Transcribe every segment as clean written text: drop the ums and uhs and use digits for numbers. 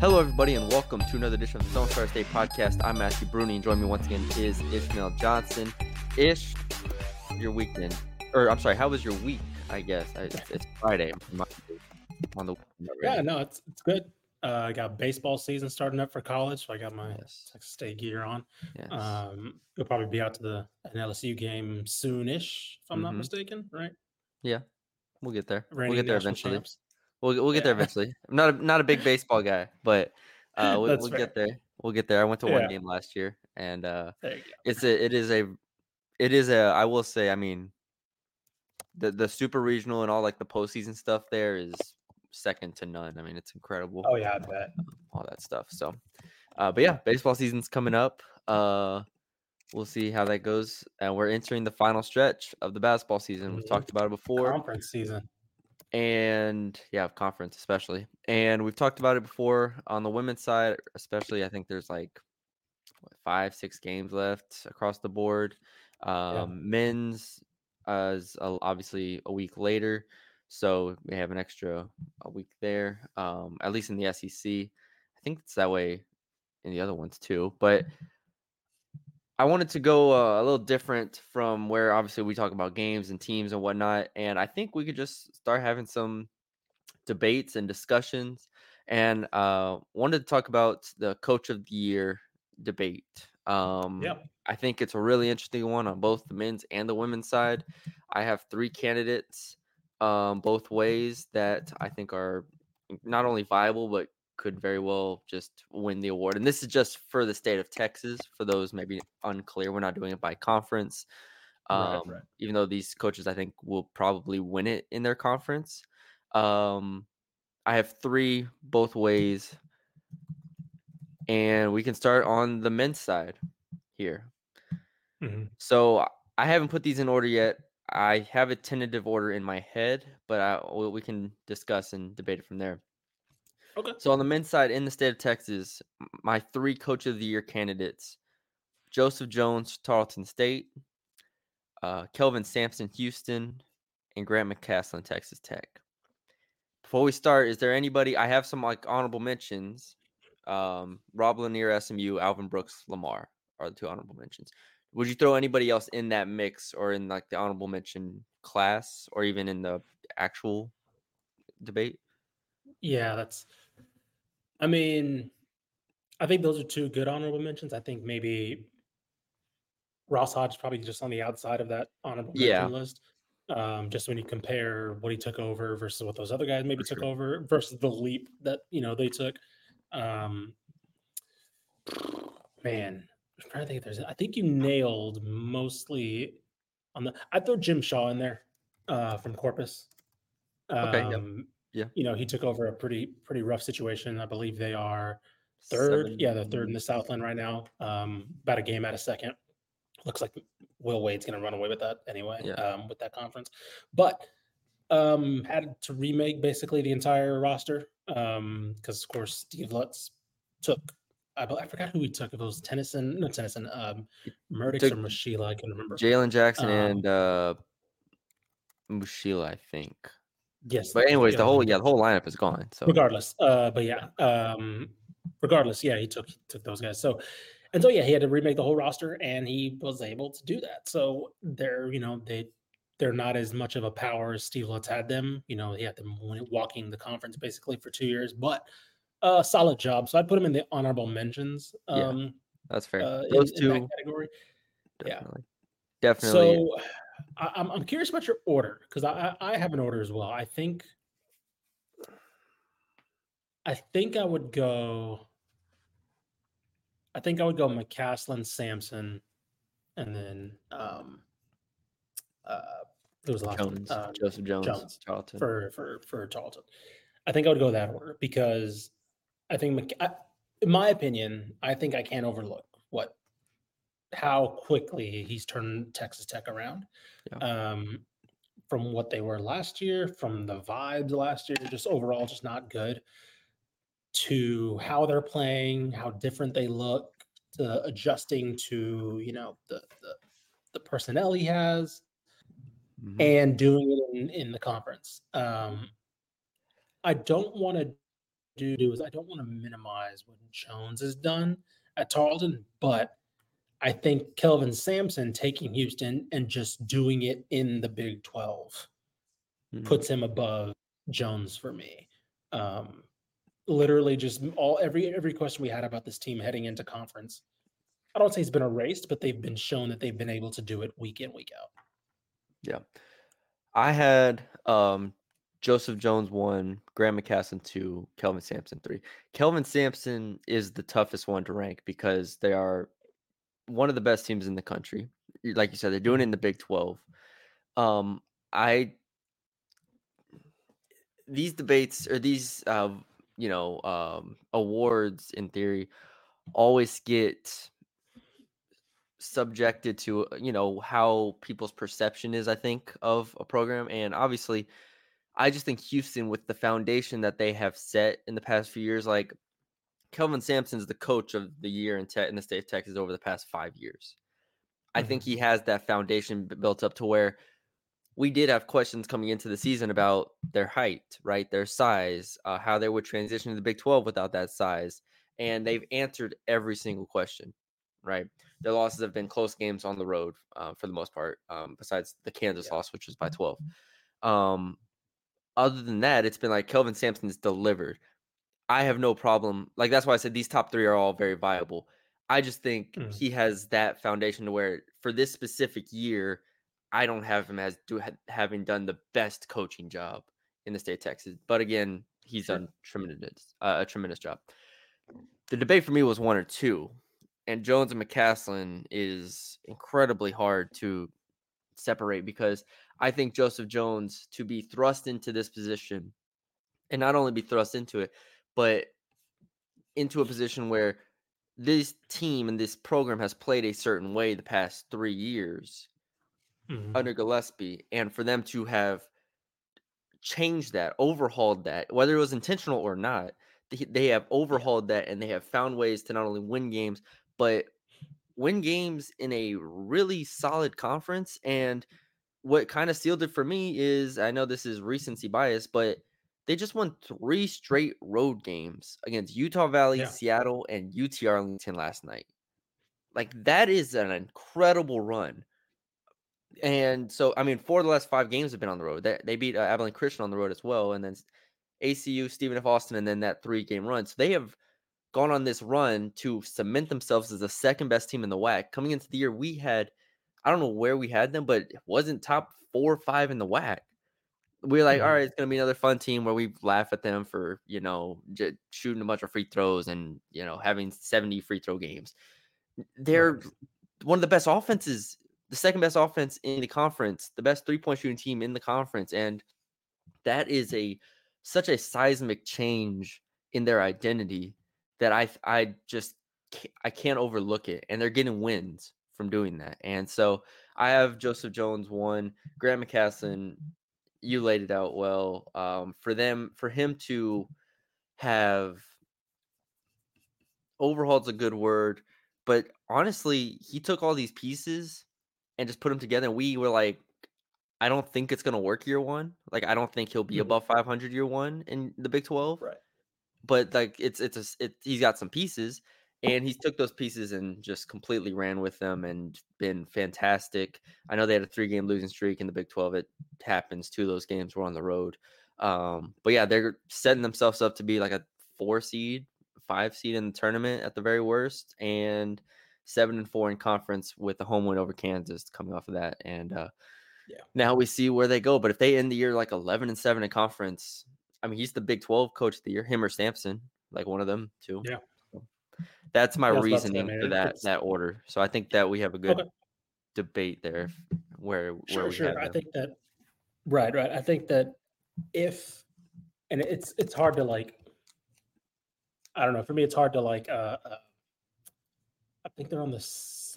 Hello, everybody, and welcome to another edition of the Stone Star State Podcast. I'm Matthew Bruni, and joining me once again is Ishmael Johnson. Ish, how was your week? I guess it's Friday. It's good. I got baseball season starting up for college, so I got my Texas State gear on. Yes. We'll probably be out to an LSU game soon-ish, if I'm not mistaken, right? Yeah, we'll get there. We'll get there eventually. Champs. We'll get there eventually. I'm not a big baseball guy, but we'll get there. We'll get there. I went to one game last year, and there you go. I will say, I mean, the super regional and all like the postseason stuff there is second to none. I mean, it's incredible. Oh yeah, I bet all that stuff. So, but yeah, baseball season's coming up. We'll see how that goes, and we're entering the final stretch of the basketball season. Mm-hmm. We've talked about it before. Conference season. And conference especially. And we've talked about it before on the women's side, especially. I think there's like 5-6 games left across the board. Men's is obviously a week later, so we have an extra week there. At least in the SEC, I think it's that way in the other ones too. But I wanted to go a little different from where obviously we talk about games and teams and whatnot. And I think we could just start having some debates and discussions, and wanted to talk about the coach of the year debate. I think it's a really interesting one on both the men's and the women's side. I have three candidates both ways that I think are not only viable, but could very well just win the award. And this is just for the state of Texas. For those maybe unclear, we're not doing it by conference. Right. Even though these coaches, I think, will probably win it in their conference. I have three both ways. And we can start on the men's side here. Mm-hmm. So I haven't put these in order yet. I have a tentative order in my head, but we can discuss and debate it from there. Okay. So on the men's side in the state of Texas, my three coach of the year candidates, Joseph Jones, Tarleton State, Kelvin Sampson, Houston, and Grant McCaslin, Texas Tech. Before we start, is there anybody? I have some like honorable mentions. Rob Lanier, SMU, Alvin Brooks, Lamar are the two honorable mentions. Would you throw anybody else in that mix, or in like the honorable mention class, or even in the actual debate? Yeah, I think those are two good honorable mentions. I think maybe Ross Hodge is probably just on the outside of that honorable mention list. Just when you compare what he took over versus what those other guys maybe took over versus the leap that, they took. I'm trying to think if I think you nailed mostly I'd throw Jim Shaw in there from Corpus. Okay, yep. Yeah, he took over a pretty rough situation. I believe they are third. Seven. Yeah, they're third in the Southland right now. About a game out of second. Looks like Will Wade's going to run away with that anyway. With that conference, but had to remake basically the entire roster because of course Steve Lutz took. I forgot who he took. If it was Tennyson. Murdix or Mushila, I can't remember. Jalen Jackson and Mushila, I think. Yes, but anyways, the whole lineup is gone. So regardless, he took those guys. So, and so he had to remake the whole roster, and he was able to do that. So they're they're not as much of a power as Steve Lutz had them. He had them walking the conference basically for 2 years, but a solid job. So I'd put him in the honorable mentions. That's fair. Those two in that category. Definitely. So. I'm curious about your order because I have an order as well. I think I would go McCaslin, Sampson, and then It was Jones, Joseph Jones Charlton. For Charlton. I think I would go that order because I think, in my opinion, I think I can't overlook how quickly he's turned Texas Tech around. Yeah. From what they were last year, from the vibes last year, just overall just not good, to how they're playing, how different they look, to adjusting to, the personnel he has, mm-hmm. and doing it in the conference. I don't want to minimize what Jones has done at Tarleton, but I think Kelvin Sampson taking Houston and just doing it in the Big 12 mm-hmm. puts him above Jones for me. Literally just every question we had about this team heading into conference, I don't say it's been erased, but they've been shown that they've been able to do it week in, week out. Yeah. I had Joseph Jones 1, Graham McCaslin 2, Kelvin Sampson 3. Kelvin Sampson is the toughest one to rank because they are one of the best teams in the country. Like you said, they're doing it in the Big 12. These debates or these, awards in theory always get subjected to, how people's perception is, I think, of a program. And obviously I just think Houston, with the foundation that they have set in the past few years, like, Kelvin Sampson's the coach of the year in the state of Texas over the past 5 years. I mm-hmm. think he has that foundation built up to where we did have questions coming into the season about their height, right? Their size, how they would transition to the Big 12 without that size. And they've answered every single question, right? Their losses have been close games on the road for the most part, besides the Kansas loss, which was by 12. Other than that, it's been like Kelvin Sampson's delivered. I have no problem. Like, that's why I said these top three are all very viable. I just think he has that foundation to where for this specific year, I don't have him as having done the best coaching job in the state of Texas. But again, he's done a tremendous job. The debate for me was 1 or 2, and Jones and McCaslin is incredibly hard to separate because I think Joseph Jones, to be thrust into this position, and not only be thrust into it, but into a position where this team and this program has played a certain way the past 3 years mm-hmm. under Gillespie, and for them to have changed that, overhauled that, whether it was intentional or not, they have overhauled that, and they have found ways to not only win games, but win games in a really solid conference. And what kind of sealed it for me is, I know this is recency bias, but they just won 3 straight road games against Utah Valley, Seattle, and UT Arlington last night. Like, that is an incredible run. And so, 4 of the last 5 games have been on the road. They beat Abilene Christian on the road as well, and then ACU, Stephen F. Austin, and then that 3-game run. So they have gone on this run to cement themselves as the second-best team in the WAC. Coming into the year, we had, I don't know where we had them, but it wasn't top 4 or 5 in the WAC. We're like, all right, it's going to be another fun team where we laugh at them for, shooting a bunch of free throws and, having 70 free throw games. They're one of the best offenses, the second best offense in the conference, the best three-point shooting team in the conference. And that is such a seismic change in their identity that I can't overlook it. And they're getting wins from doing that. And so I have Joseph Jones 1, Graham McCaslin. You laid it out well. For him to have overhaul's a good word, but honestly, he took all these pieces and just put them together. And we were like, I don't think it's going to work year one. Like, I don't think he'll be above 500 year one in the Big 12. Right. But like, he's got some pieces, and he took those pieces and just completely ran with them and been fantastic. I know they had a 3-game losing streak in the Big 12. It happens. 2 of those games were on the road. But yeah, they're setting themselves up to be like a 4 seed, 5 seed in the tournament at the very worst, and 7-4 in conference with a home win over Kansas coming off of that. And now we see where they go. But if they end the year like 11-7 in conference, he's the Big 12 coach of the year, him or Sampson, like one of them too. Yeah. That's my reasoning for that order. So I think that we have a good debate there. Where we have I think that Right. I think that if, and it's hard to like, I don't know. For me, it's hard to like. I think they're on the.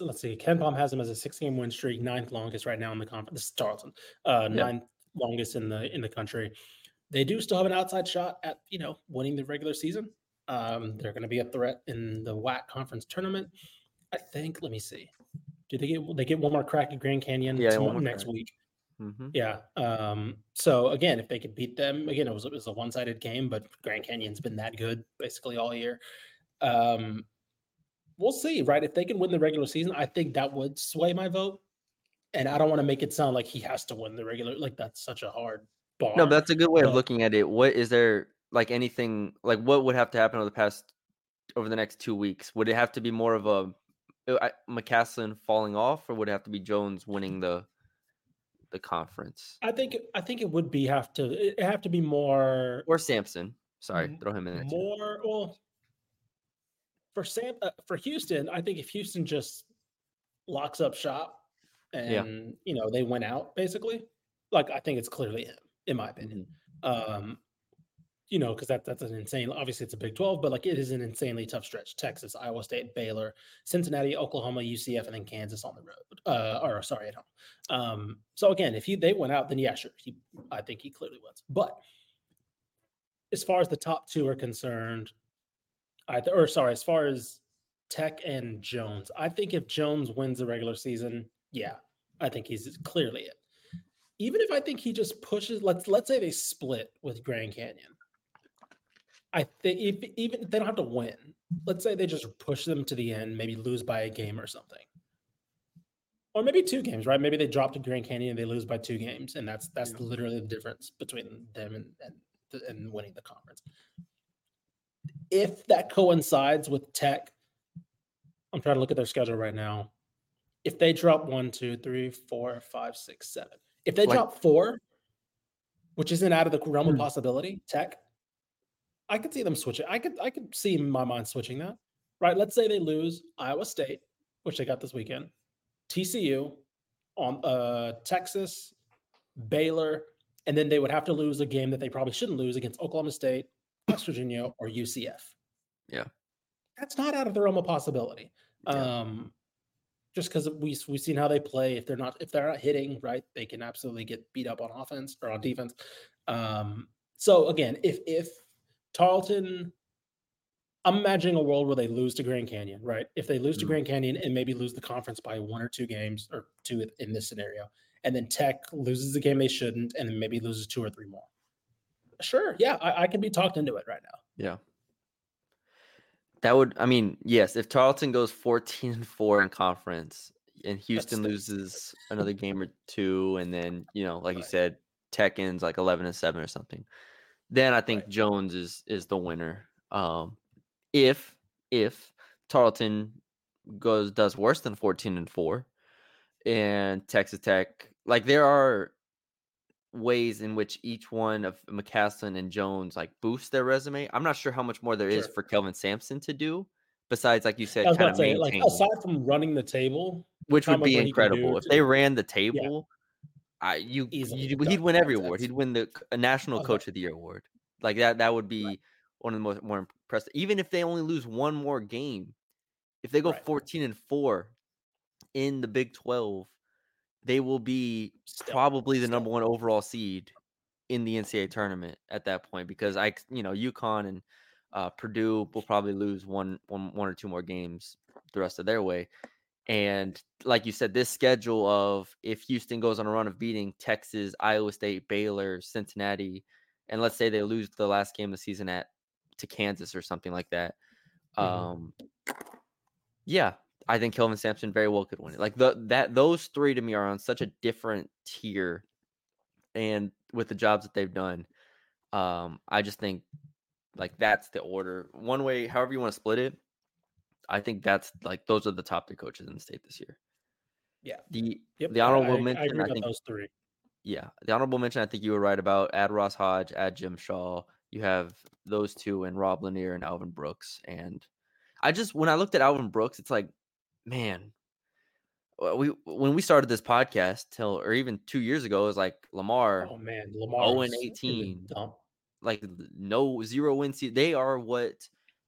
Let's see. Ken Palm has them as a 6-game win streak, 9th longest right now in the conference. This is Tarleton, 9th longest in the country. They do still have an outside shot at winning the regular season. They're going to be a threat in the WAC conference tournament. I think. Let me see. Do they get one more crack at Grand Canyon next week? Mm-hmm. Yeah. So again, if they could beat them, again, it was a one-sided game, but Grand Canyon's been that good basically all year. We'll see, right? If they can win the regular season, I think that would sway my vote. And I don't want to make it sound like he has to win the regular. Like that's such a hard bar. No, but that's a good way of looking at it. What is there like anything like what would have to happen over the next 2 weeks? Would it have to be more of a McCaslin falling off, or would it have to be Jones winning the conference? I think it would be have to be more, or Sampson. Sorry, throw him in there. More too. Well, for Houston, I think if Houston just locks up shop and they went out basically, like I think it's clearly him in my opinion. Because that's an insane. Obviously, it's a Big 12, but like it is an insanely tough stretch: Texas, Iowa State, Baylor, Cincinnati, Oklahoma, UCF, and then Kansas on the road. At home. So again, if they went out, then yeah, sure. I think he clearly wins. But as far as the top two are concerned, as far as Tech and Jones, I think if Jones wins the regular season, yeah, I think he's clearly it. Even if I think he just pushes, let's say they split with Grand Canyon. I think even if they don't have to win, let's say they just push them to the end, maybe lose by a game or something, or maybe 2 games, right? Maybe they drop to Grand Canyon and they lose by 2 games, and that's literally the difference between them and winning the conference. If that coincides with Tech, I'm trying to look at their schedule right now. If they drop 1, 2, 3, 4, 5, 6, 7, if they drop 4, which isn't out of the realm of possibility, Tech. I could see them switching. I could see my mind switching that, right? Let's say they lose Iowa State, which they got this weekend, TCU, on Texas, Baylor, and then they would have to lose a game that they probably shouldn't lose against Oklahoma State, West Virginia, or UCF. Yeah, that's not out of the realm of possibility. Yeah. Just because we've seen how they play, if they're not hitting right, they can absolutely get beat up on offense or on defense. So again, if Tarleton, I'm imagining a world where they lose to Grand Canyon, right? If they lose to Grand Canyon and maybe lose the conference by 1 or 2 games or 2 in this scenario, and then Tech loses the game they shouldn't and then maybe loses 2 or 3 more. Sure, yeah, I can be talked into it right now. Yeah. That would, I mean, yes, if Tarleton goes 14-4 in conference and Houston loses another game or 2 and then, you said, Tech ends like 11-7 or something. Then I think Jones is the winner. If Tarleton does worse than 14-4, and Texas Tech, like there are ways in which each one of McCaslin and Jones like boosts their resume. I'm not sure how much more there is for Kelvin Sampson to do besides, like you said, kind of saying, like aside from running the table, which would be incredible if they ran the table. Yeah. He'd win every award. He'd win the National Coach of the Year award. Like that would be one of the most more impressive. Even if they only lose one more game, if they go 14-4 in the Big 12, they will be probably the number 1 overall seed in the NCAA tournament at that point. Because UConn and Purdue will probably lose one or two more games the rest of their way. And like you said, this schedule of if Houston goes on a run of beating Texas, Iowa State, Baylor, Cincinnati, and let's say they lose the last game of the season to Kansas or something like that. I think Kelvin Sampson very well could win it. Like those 3 to me are on such a different tier, and with the jobs that they've done, I just think like that's the order. One way, however you want to split it. I think that's like those are the top 3 coaches in the state this year. Yeah. The honorable mention. I agree about those 3. Yeah. The honorable mention I think you were right about. Add Ross Hodge, add Jim Shaw. You have those 2 and Rob Lanier and Alvin Brooks. And when I looked at Alvin Brooks, it's like, man, when we started this podcast or even 2 years ago, it was like Lamar. Oh man, Lamar 0-18, like zero win season. They are what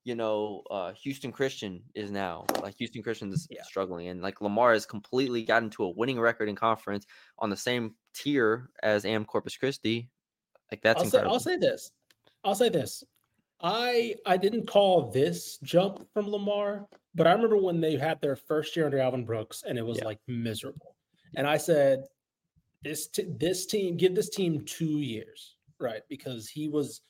Houston Christian is now. Like Houston Christian is struggling, and like Lamar has completely gotten to a winning record in conference on the same tier as Am Corpus Christi. Like that's incredible. I'll say this. I didn't call this jump from Lamar, but I remember when they had their first year under Alvin Brooks, and it was like miserable. And I said, give this team 2 years, right? Because he was,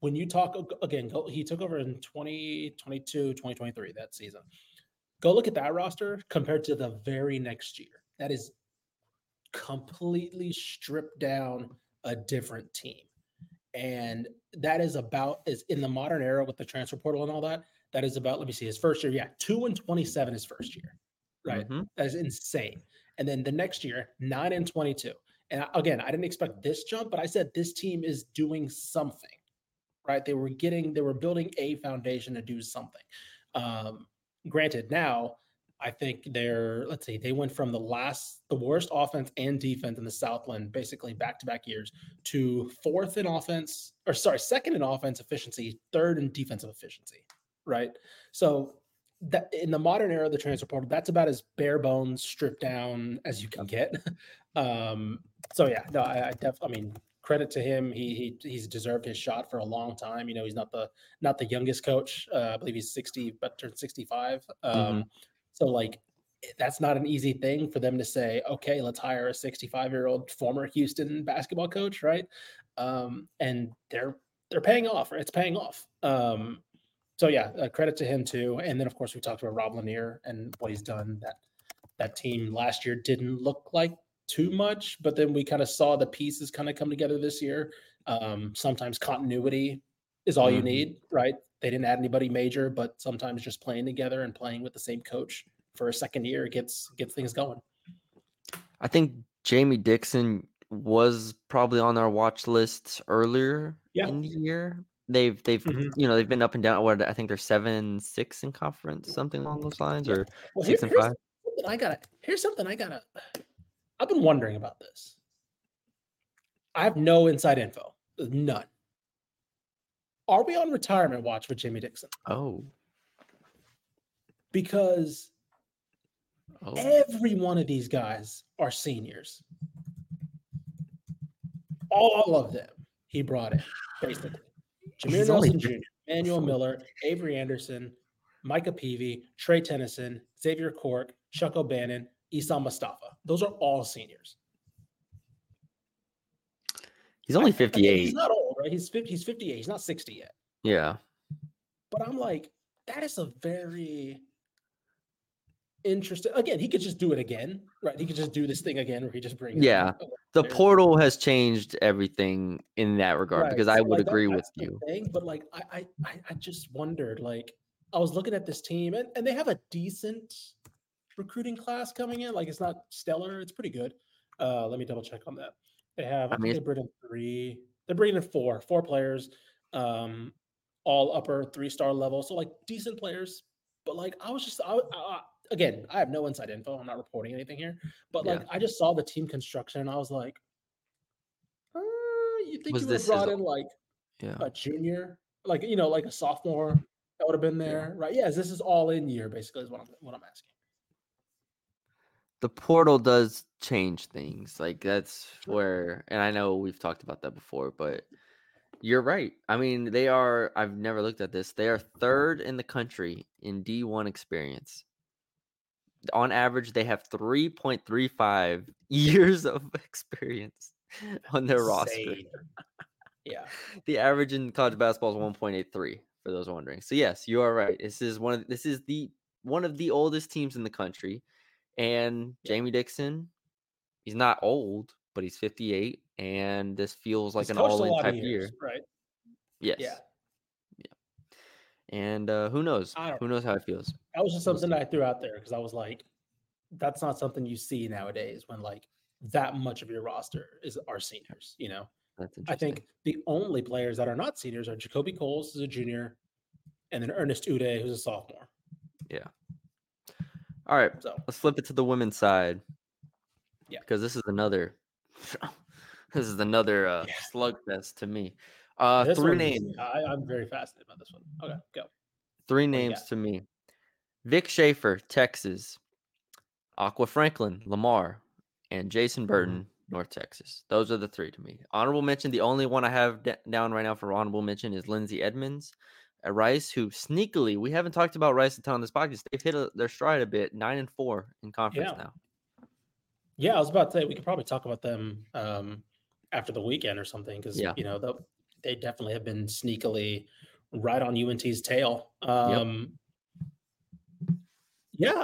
when you talk again, he took over in 2022, 2023, that season. Go look at that roster compared to the very next year. That is completely stripped down, a different team. And that is in the modern era with the transfer portal and all that. That is about, let me see, his first year. Yeah, 2-27 his first year, right? Mm-hmm. That's insane. And then the next year, 9-22. And again, I didn't expect this jump, but I said this team is doing something, right? They were building a foundation to do something. Granted, now I think they went from the worst offense and defense in the Southland, basically back-to-back years, to second in offense efficiency, third in defensive efficiency, right? So that in the modern era of the transfer portal, that's about as bare bones, stripped down as you can get. Credit to him. He's deserved his shot for a long time. You know, he's not the youngest coach. I believe he's 60, but turned 65. So, like, that's not an easy thing for them to say, okay, let's hire a 65-year-old former Houston basketball coach, right? And they're paying off, right? It's paying off. Credit to him too. And then, of course, we talked about Rob Lanier and what he's done. That team last year didn't look like too much, but then we kind of saw the pieces kind of come together this year. Sometimes continuity is all you need, right? They didn't add anybody major, but sometimes just playing together and playing with the same coach for a second year gets things going. I think Jamie Dixon was probably on our watch list earlier in the year. They've they've been up and down. What I think they're 7-6 in conference, something along those lines, or 6-5. I've been wondering about this. I have no inside info, none. Are we on retirement watch for Jimmy Dixon? Oh. Because every one of these guys are seniors. All of them he brought in, basically. Jameer Nelson Jr., Emmanuel Miller, Avery Anderson, Micah Peavy, Trey Tennyson, Xavier Cork, Chuck O'Bannon, Isam Mustafa. Those are all seniors. He's only 58. He's not old, right? He's 58. He's not 60 yet. Yeah. But I'm like, that is a very interesting. Again, he could just do it again, right? He could just do this thing again where he just brings. Yeah. The portal has changed everything in that regard, right? Because I would agree with you. But like, I just wondered, like, I was looking at this team and they have a decent recruiting class coming in. Like, it's not stellar. It's pretty good. Let me double check on that. They have, they bring in three. They're bringing in four players, all upper 3-star level. So like decent players, but like I have no inside info. I'm not reporting anything here, but like I just saw the team construction and I was like, you think you would have brought in like a junior, like, you know, like a sophomore that would have been there, right? Yeah, this is all in year basically is what I'm asking. The portal does change things. Like, that's where, and I know we've talked about that before, but you're right. I mean, I've never looked at this. They are third in the country in D1 experience. On average, they have 3.35 years of experience on their roster. Yeah. The average in college basketball is 1.83 for those wondering. So yes, you are right. This is one of the oldest teams in the country. And Jamie Dixon, he's not old, but he's 58, and this feels like an all-in type year, right? Yes. Yeah. And who knows? Who knows how it feels? That was just something that I threw out there because I was like, that's not something you see nowadays when like that much of your roster are seniors. You know, that's interesting. I think the only players that are not seniors are Jacoby Coles, who's a junior, and then Ernest Uday, who's a sophomore. Yeah. All right, so let's flip it to the women's side. Yeah, because this is another slugfest to me. Three names. I'm very fascinated about this one. Okay, go. Three names to me: Vic Schaefer, Texas; Aqua Franklin, Lamar; and Jason Burton, North Texas. Those are the three to me. Honorable mention, the only one I have down right now for honorable mention is Lindsay Edmonds. Rice, who sneakily, we haven't talked about Rice a ton on this podcast. They've hit their stride a bit, 9-4 in conference now. Yeah, I was about to say, we could probably talk about them after the weekend or something, because, you know, they definitely have been sneakily right on UNT's tail. Yeah, I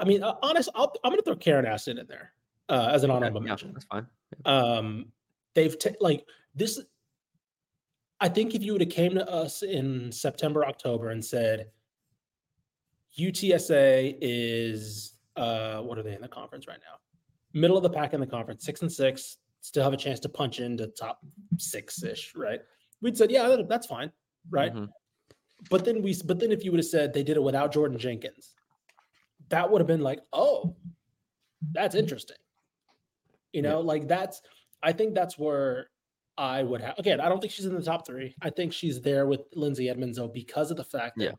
mean, I'm going to throw Karen Aston in there as an honorable mention. That's fine. They've this. I think if you would have came to us in September, October and said, UTSA is, what are they in the conference right now? Middle of the pack in the conference, 6-6, still have a chance to punch into top six-ish, right? We'd said, yeah, that's fine, right? Mm-hmm. But then if you would have said they did it without Jordan Jenkins, that would have been like, oh, that's interesting. You know, I think that's where I would have. Again, I don't think she's in the top three. I think she's there with Lindsay Edmonds, though, because of the fact that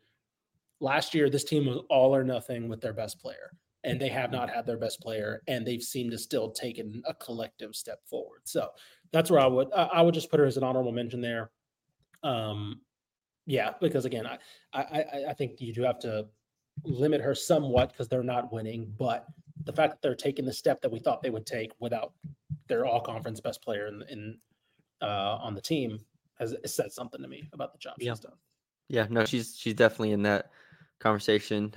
last year this team was all or nothing with their best player, and they have not had their best player, and they've seemed to still taken a collective step forward. So that's where I would just put her as an honorable mention there. Yeah, because again, I think you do have to limit her somewhat because they're not winning, but the fact that they're taking the step that we thought they would take without their all-conference best player on the team has said something to me about the job she's done. Yeah, no, she's definitely in that conversation.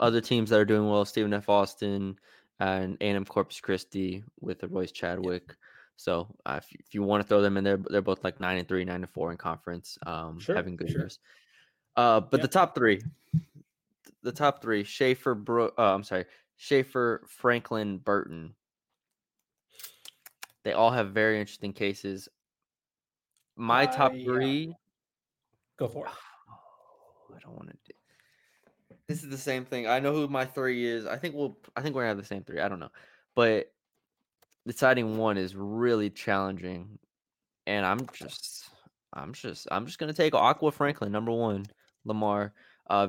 Other teams that are doing well: Stephen F. Austin and A&M Corpus Christi with the Royce Chadwick. Yeah. So if you want to throw them in there, they're both like 9-3, 9-4 in conference, having good years. But the top three: Schaefer, Franklin, Burton. They all have very interesting cases. My top three. Go for it. I don't want to do. This is the same thing. I know who my three is. I think we're gonna have the same three. I don't know, but deciding one is really challenging. And I'm just gonna take Aqua Franklin #1, Lamar,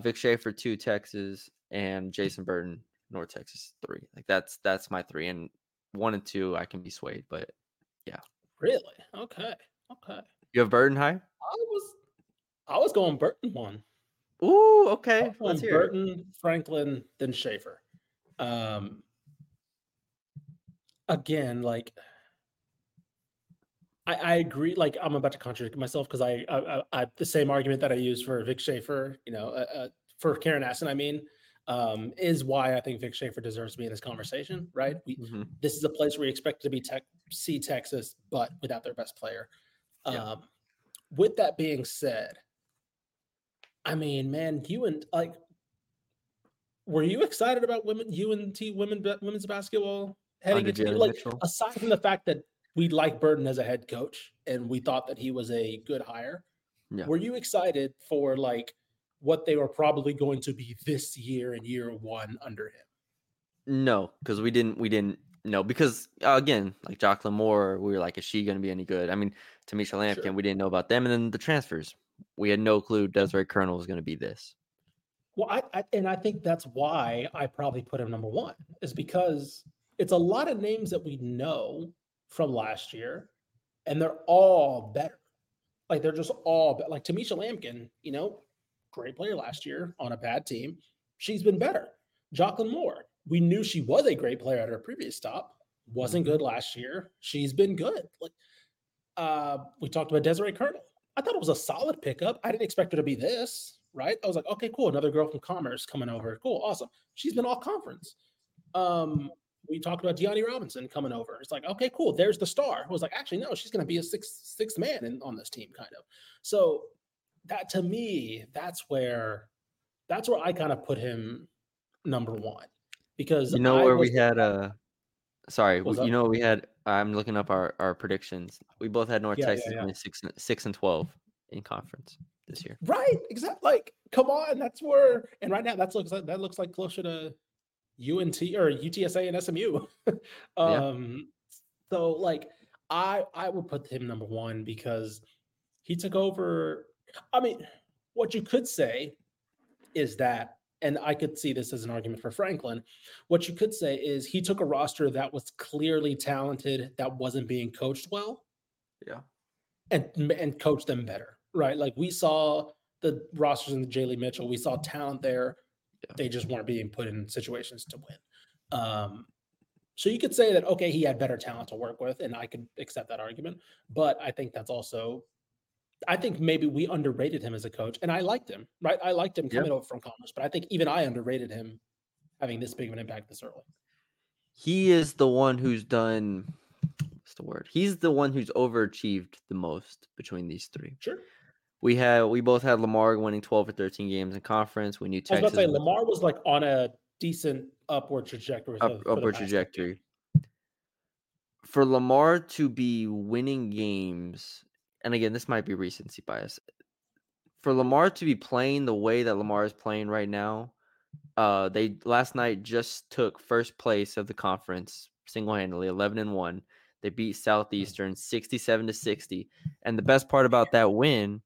Vic Schaefer 2, Texas, and Jason Burton, North Texas 3. Like that's my three. And 1 and 2, I can be swayed, but yeah. Really? Okay. You have Burton high? I was going Burton 1. Ooh, okay. Let's hear Burton, it. Franklin, then Schaefer. Again, like I agree. Like I'm about to contradict myself because I the same argument that I used for Vic Schaefer, you know, for Karen Aston, I mean. Is why I think Vic Schaefer deserves to be in this conversation, right? This is a place where you expect to be see Texas, but without their best player. With that being said, I mean, man, were you excited about women's basketball heading into Mitchell? Aside from the fact that we like Burton as a head coach and we thought that he was a good hire, were you excited for what they were probably going to be this year and year one under him? No, because we didn't know. Because again, like Jacqueline Moore, we were like, is she going to be any good? I mean, Tamisha Lampkin, we didn't know about them. And then the transfers, we had no clue Desiree Colonel was going to be this. Well, I think that's why I probably put him #1, is because it's a lot of names that we know from last year and they're all better. Like they're just all like Tamisha Lampkin, you know, great player last year on a bad team. She's been better. Jacqueline Moore, we knew she was a great player at her previous stop. Wasn't good last year. She's been good. We talked about Desiree Colonel. I thought it was a solid pickup. I didn't expect her to be this, right? I was like, okay, cool. Another girl from Commerce coming over. Cool, awesome. She's been all conference. We talked about Deonnie Robinson coming over. It's like, okay, cool. There's the star. I was like, actually, no, she's going to be a sixth man on this team, kind of. So that to me, that's where I kind of put him #1, because you know where we had I'm looking up our predictions. We both had North Texas and 6-12 in conference this year. Right, exactly. Like, come on, that's where. And right now, that looks like closer to UNT or UTSA and SMU. So like I would put him number one because he took over. I mean, what you could say is that, and I could see this as an argument for Franklin, what you could say is he took a roster that was clearly talented, that wasn't being coached well. Yeah. And coached them better, right? Like we saw the rosters in the Jaley Mitchell, we saw talent there. Yeah. They just weren't being put in situations to win. So you could say that, okay, he had better talent to work with, and I could accept that argument. But I think that's also, I think maybe we underrated him as a coach, and I liked him, right? I liked him coming over from Commerce, but I think even I underrated him having this big of an impact this early. He is the one who's done, what's the word? He's the one who's overachieved the most between these three. Sure. We both had Lamar winning 12 or 13 games in conference. We knew Texas. I was about to say, Lamar was like on a decent upward trajectory. For Lamar to be winning games, and again, this might be recency bias. For Lamar to be playing the way that Lamar is playing right now, they last night just took first place of the conference single-handedly, 11-1. They beat Southeastern 67-60, and the best part about that win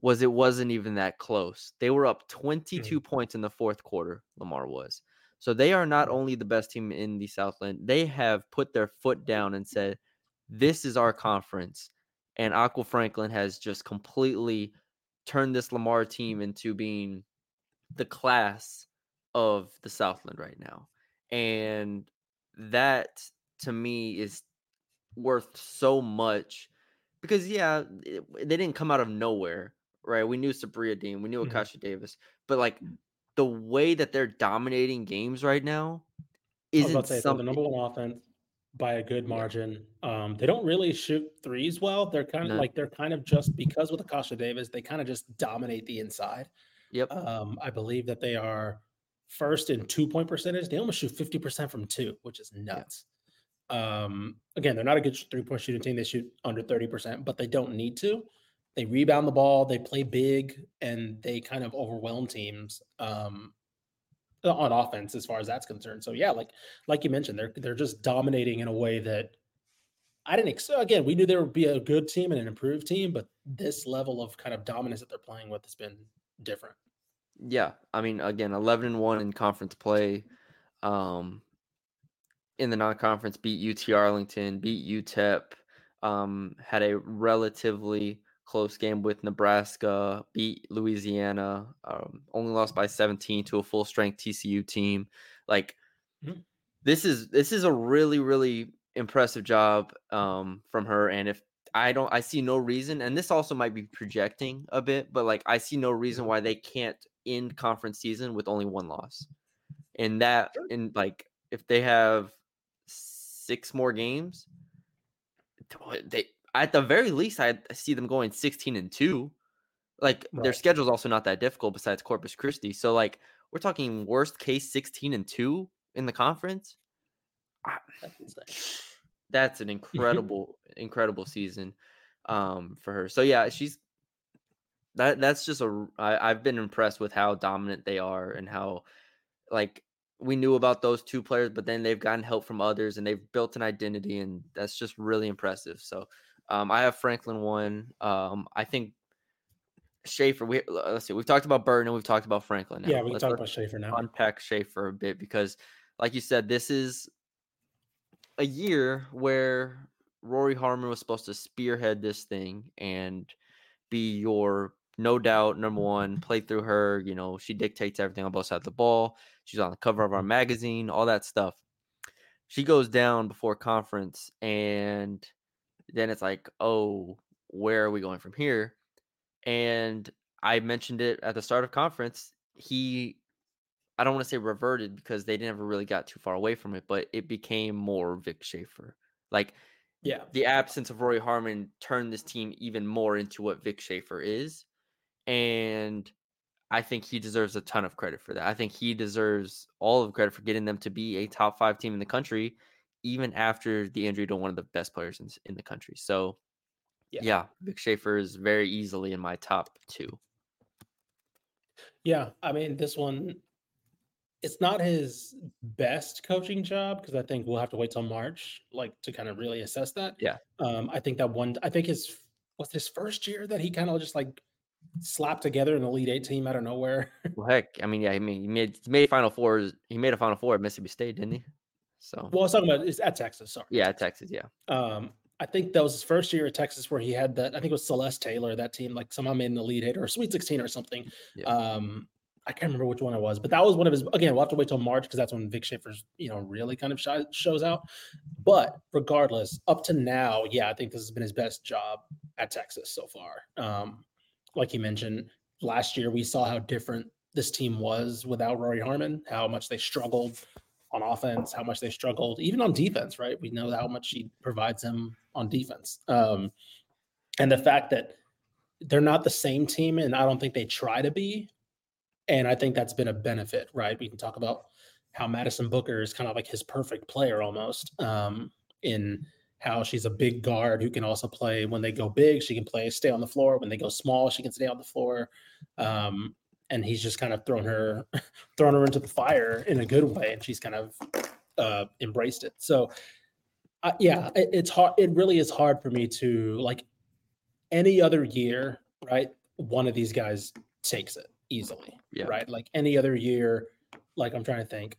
was it wasn't even that close. They were up 22 points in the fourth quarter, Lamar was. So they are not only the best team in the Southland, they have put their foot down and said, this is our conference. And Aqua Franklin has just completely turned this Lamar team into being the class of the Southland right now. And that, to me, is worth so much because, they didn't come out of nowhere. Right, we knew Sabria Dean, we knew Akasha Davis, but like the way that they're dominating games right now isn't something. The number one offense by a good margin. They don't really shoot threes well. They're kind of just because with Akasha Davis, they kind of just dominate the inside. Yep. I believe that they are first in 2-point percentage. They almost shoot 50% from two, which is nuts. Yeah. Again, they're not a good 3-point shooting team. They shoot under 30%, but they don't need to. They rebound the ball, they play big, and they kind of overwhelm teams on offense as far as that's concerned. So, like you mentioned, they're just dominating in a way that I didn't expect. Again, we knew there would be a good team and an improved team, but this level of kind of dominance that they're playing with has been different. Yeah. I mean, again, 11-1 in conference play. In the non-conference, beat UT Arlington, beat UTEP, had a relatively close game with Nebraska, beat Louisiana, only lost by 17 to a full strength TCU team. Like this is a really, really impressive job from her. And if I see no reason, and this also might be projecting a bit, but like, I see no reason why they can't end conference season with only one loss. And that, and like, if they have 6 more games, at the very least, I see them going 16-2. Like, their schedule's also not that difficult besides Corpus Christi. So, like, we're talking worst case 16-2 in the conference. That's an incredible, incredible season for her. So, yeah, that's just I've been impressed with how dominant they are and how, like, we knew about those two players, but then they've gotten help from others and they've built an identity, and that's just really impressive. So, I have Franklin 1. I think Schaefer. Let's see. We've talked about Burton and we've talked about Franklin now. Yeah, we talked about Schaefer now. Unpack Schaefer a bit because, like you said, this is a year where Rory Harmon was supposed to spearhead this thing and be your no doubt number one. Play through her. You know, she dictates everything on both sides of the ball. She's on the cover of our magazine. All that stuff. She goes down before conference and then it's like, oh, where are we going from here? And I mentioned it at the start of conference. I don't want to say reverted because they never really got too far away from it, but it became more Vic Schaefer. Like, the absence of Rory Harmon turned this team even more into what Vic Schaefer is. And I think he deserves a ton of credit for that. I think he deserves all of credit for getting them to be a top 5 team in the country, even after the injury to one of the best players in the country. So, Vic Schaefer is very easily in my top 2. Yeah, I mean, this one, It's not his best coaching job because I think we'll have to wait till March, like, to kind of really assess that. Yeah. I think his was his first year that he kind of just like slapped together an Elite Eight team out of nowhere. Well, heck, I mean, he made Final Four. He made a Final Four at Mississippi State, didn't he? So. Well, I was talking about it's at Texas. Sorry. Yeah, at Texas. Yeah. I think that was his first year at Texas where he had that. I think it was Celeste Taylor, that team, like somehow made an Elite Eight or Sweet 16 or something. Yeah. I can't remember which one it was, but that was one of his. Again, we'll have to wait till March because that's when Vic Schaefer's, really kind of shows out. But regardless, up to now, yeah, I think this has been his best job at Texas so far. Like you mentioned, last year we saw how different this team was without Rory Harmon, how much they struggled on offense, how much they struggled even on defense, right? We know how much he provides them on defense. And the fact that they're not the same team, and I don't think they try to be. And I think that's been a benefit, right? We can talk about how Madison Booker is kind of like his perfect player almost, in how she's a big guard who can also play when they go big. She can stay on the floor. When they go small, she can stay on the floor. And he's just kind of thrown her into the fire in a good way, and she's kind of embraced it. So, yeah, it's hard. It really is hard for me to, like, any other year, right? One of these guys takes it. Easily, yeah. Right? Like any other year, like I'm trying to think.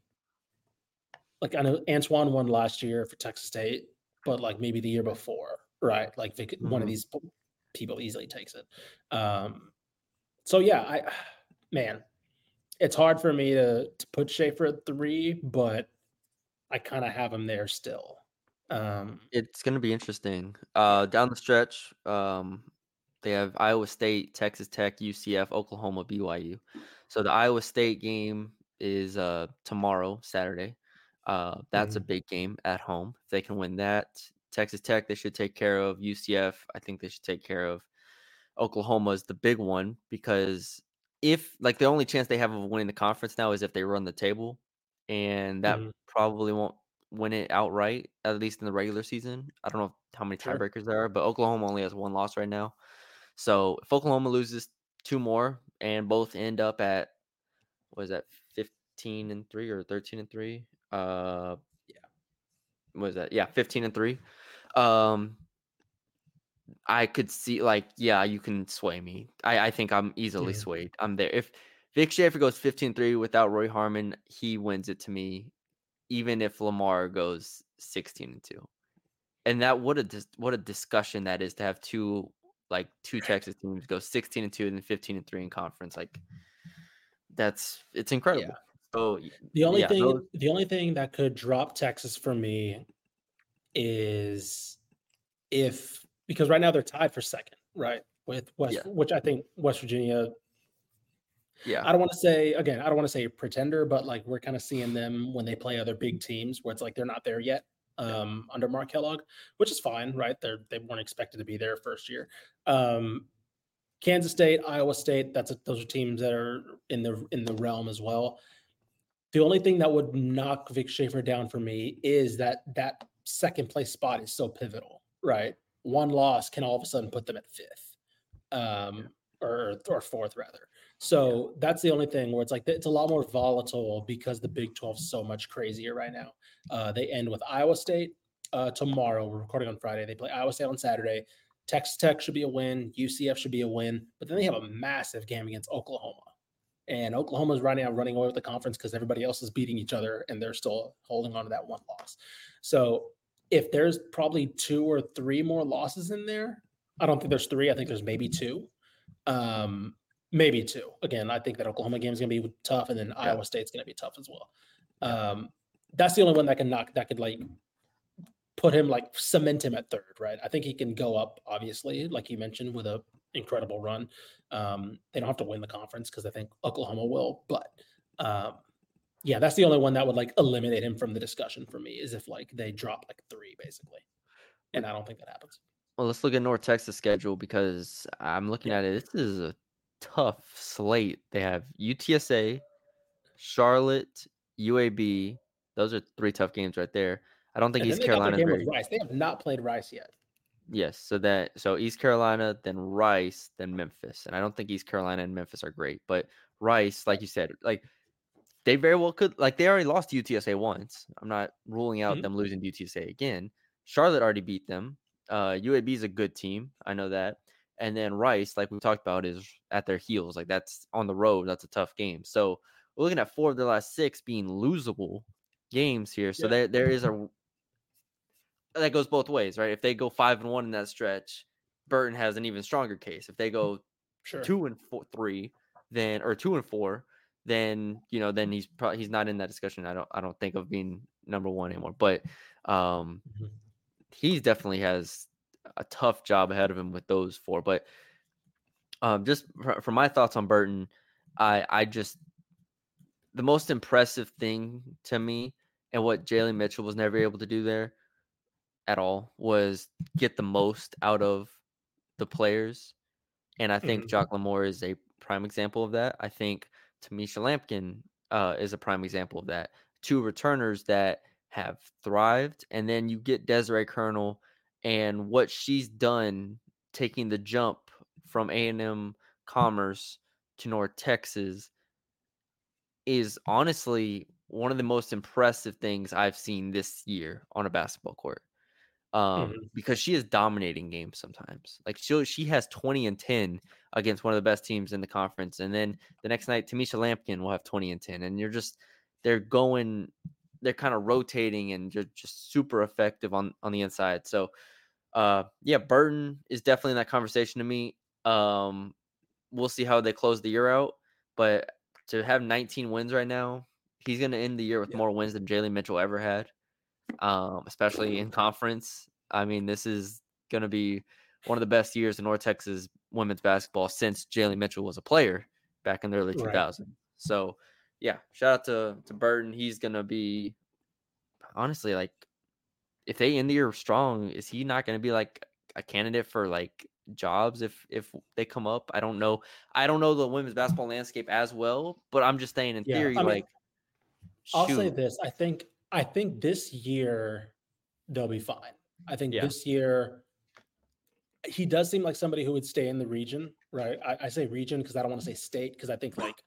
Like I know Antoine won last year for Texas State, but like maybe the year before, right? Like they could, mm-hmm. One of these people easily takes it. So yeah, it's hard for me to put Schaefer at 3, but I kind of have him there still. It's going to be interesting down the stretch. They have Iowa State, Texas Tech, UCF, Oklahoma, BYU. So the Iowa State game is tomorrow, Saturday. That's a big game at home. If they can win that, Texas Tech, they should take care of. UCF, I think they should take care of. Oklahoma is the big one because if, like, the only chance they have of winning the conference now is if they run the table, and that probably won't win it outright, at least in the regular season. I don't know how many tiebreakers there are, but Oklahoma only has one loss right now. So if Oklahoma loses 2 more and both end up at, what is that, 15-3 or 13-3? What is that? Yeah, 15-3. I could see, like, yeah, you can sway me. I think I'm easily swayed. I'm there. If Vic Schaefer goes 15-3 without Roy Harmon, he wins it to me, even if Lamar goes 16-2. And that what a discussion that is to have two Texas teams go 16-2 and then 15-3 in conference. Like it's incredible. Yeah. So the only thing that could drop Texas for me is because right now they're tied for second, right? With West, which I think West Virginia. Yeah. I don't want to say pretender, but like we're kind of seeing them when they play other big teams where it's like, they're not there yet. Under Mark Kellogg, which is fine, right? They weren't expected to be there first year. Kansas State, Iowa State, those are teams that are in the realm as well. The only thing that would knock Vic Schaefer down for me is that second place spot is so pivotal, right? One loss can all of a sudden put them at 5th, or 4th rather. So that's the only thing where it's like it's a lot more volatile because the Big 12 is so much crazier right now. They end with Iowa State tomorrow. We're recording on Friday. They play Iowa State on Saturday. Texas Tech should be a win. UCF should be a win. But then they have a massive game against Oklahoma. And Oklahoma's right now running away with the conference because everybody else is beating each other and they're still holding on to that one loss. So if there's probably 2 or 3 more losses in there, I don't think there's 3. I think there's maybe 2. Maybe 2. Again, I think that Oklahoma game is going to be tough, and then Iowa State's going to be tough as well. That's the only one that could put him, like, cement him at 3rd, right? I think he can go up, obviously, like you mentioned, with an incredible run. They don't have to win the conference because I think Oklahoma will, but that's the only one that would, like, eliminate him from the discussion for me is if, like, they drop, like, 3, basically. And I don't think that happens. Well, let's look at North Texas' schedule because I'm looking at it. This is a tough slate. They have UTSA, Charlotte, UAB. Those are 3 tough games right there. I don't think East Carolina. They have not played Rice yet. Yes, so East Carolina, then Rice, then Memphis, and I don't think East Carolina and Memphis are great. But Rice, like you said, like They very well could. Like, they already lost to UTSA once. I'm not ruling out them losing to UTSA again. Charlotte already beat them. UAB is a good team. I know that. And then Rice, like we talked about, is at their heels. Like, that's on the road. That's a tough game. So we're looking at 4 of the last 6 being losable games here. So there is a – that goes both ways, right? If they go 5-1 in that stretch, Burton has an even stronger case. If they go 2-4, 3, then – or 2-4 – then you know, then he's not in that discussion. I don't think of being number one anymore. But he definitely has a tough job ahead of him with those 4. But just for my thoughts on Burton, I just the most impressive thing to me and what Jalen Mitchell was never able to do there at all was get the most out of the players, and I think Jock Lamore is a prime example of that. I think Tamisha Lampkin is a prime example of that. 2 returners that have thrived. And then you get Desiree Colonel and what she's done taking the jump from A&M Commerce to North Texas is honestly one of the most impressive things I've seen this year on a basketball court because she is dominating games sometimes. Like she has 20 and 10 against one of the best teams in the conference. And then the next night, Tamisha Lampkin will have 20 and 10. And they're kind of rotating and they're just super effective on the inside. So Burton is definitely in that conversation to me. We'll see how they close the year out, but to have 19 wins right now, he's going to end the year with more wins than Jalen Mitchell ever had. Especially in conference. I mean, this is going to be one of the best years in North Texas women's basketball since Jalen Mitchell was a player back in the early 2000s. So, shout out to Burton. He's going to be, honestly, like, if they end the year strong, is he not going to be, like, a candidate for, like, jobs if they come up? I don't know. I don't know the women's basketball landscape as well, but I'm just saying in theory, I mean, like, I'll say this. I think this year they'll be fine. I think this year he does seem like somebody who would stay in the region, right? I say region because I don't want to say state because I think like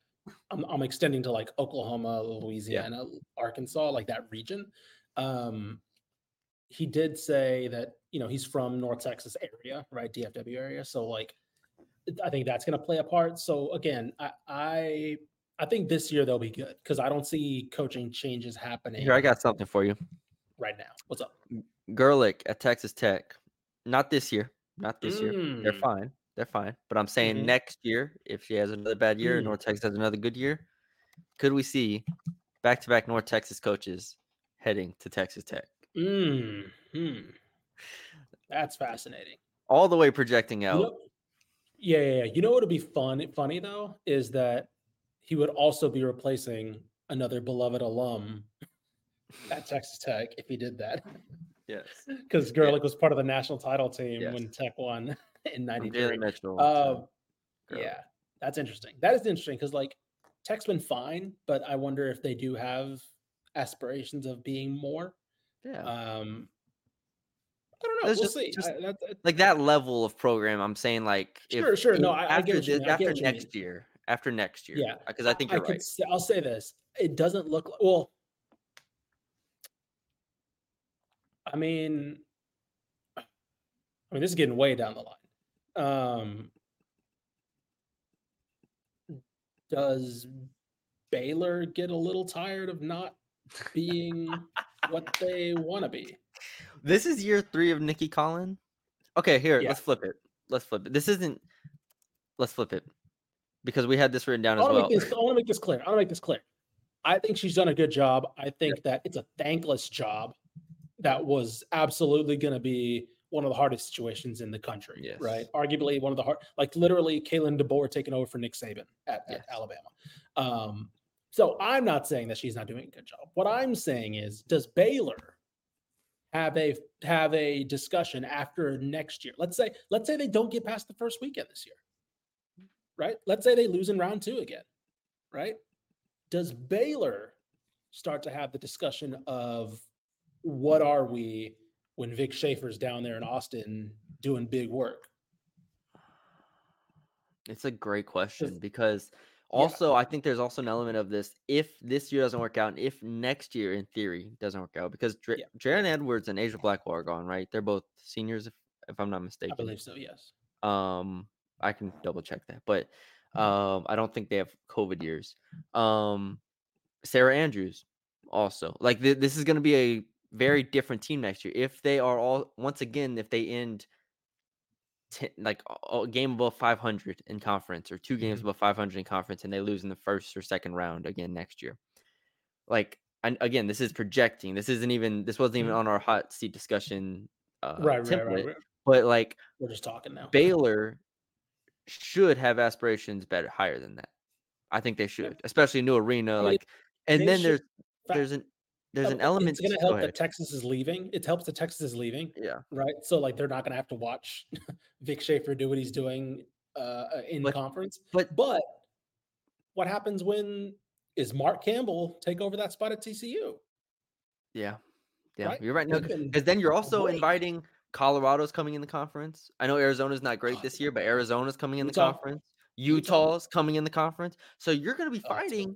I'm extending to like Oklahoma, Louisiana, Arkansas, like that region. He did say that, you know, he's from North Texas area, right? DFW area. So like I think that's going to play a part. So again, I think this year they'll be good because I don't see coaching changes happening. Here, I got something for you right now. What's up? Gerlich at Texas Tech. Not this year. They're fine. But I'm saying next year, if she has another bad year and North Texas has another good year, could we see back-to-back North Texas coaches heading to Texas Tech? That's fascinating. All the way projecting out. You know what would be funny, though, is that he would also be replacing another beloved alum at Texas Tech if he did that. Yes. Because Gerlich was part of the national title team when Tech won in 93. That's interesting. That is interesting because, like, Tech's been fine, but I wonder if they do have aspirations of being more. Yeah. I don't know. We'll see. Like that level of program, I'm saying, like, if no, I get it. After next year. Yeah. Because I think you're right. I'll say this. It doesn't look like, well, I mean, this is getting way down the line. Does Baylor get a little tired of not being what they want to be? This is year 3 of Nikki Collin. Okay, here, let's flip it. Let's flip it. Because we had this written down as well. I want to make this clear. I think she's done a good job. I think that it's a thankless job that was absolutely going to be one of the hardest situations in the country, right? Arguably one of the hard, like literally Kalen DeBoer taking over for Nick Saban at Alabama. So I'm not saying that she's not doing a good job. What I'm saying is, does Baylor have a discussion after next year? Let's say they don't get past the first weekend this year. Right? Let's say they lose in round 2 again, right? Does Baylor start to have the discussion of what are we when Vic Schaefer's down there in Austin doing big work? It's a great question because Also, I think there's also an element of this. If this year doesn't work out, and if next year, in theory, doesn't work out, because Jaren Edwards and Asia Blackwell are gone, right? They're both seniors, if I'm not mistaken. I believe so, yes. I can double check that, but I don't think they have COVID years. Sarah Andrews also. Like, this is going to be a very different team next year. If they are all, once again, if they end a game above 500 in conference, or two games above 500 in conference, and they lose in the first or second round again next year. Like, and again, this is projecting. This wasn't even on our hot seat discussion. Right. But like, we're just talking now. Baylor should have aspirations higher than that. I think they should, especially new arena. There's an element. It's going to help that Texas is leaving. It helps that Texas is leaving. Yeah. Right. So like, they're not going to have to watch Vic Schaefer do what he's doing in conference. But what happens when is Mark Campbell take over that spot at TCU? Yeah. Yeah. Right? You're right. No, because then you're also inviting Colorado's coming in the conference. I know Arizona's not great this year, but Arizona's coming in the conference. Utah's coming in the conference. So you're going to be fighting.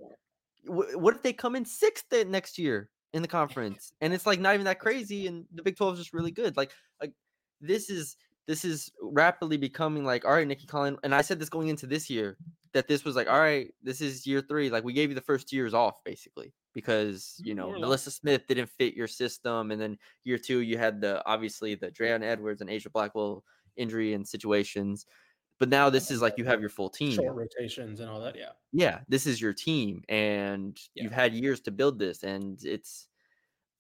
What if they come in sixth next year in the conference, and it's like not even that crazy, and the Big 12 is just really good? Like this is rapidly becoming like, all right, Nikki Collin, and I said this going into this year, that this was like, all right, this is year three. Like, we gave you the first years off basically because Melissa Smith didn't fit your system, and then year two you had obviously the Dreon Edwards and Asia Blackwell injury and situations. But now this is like you have your full team. Short rotations and all that, yeah. Yeah, this is your team, and you've had years to build this, and it's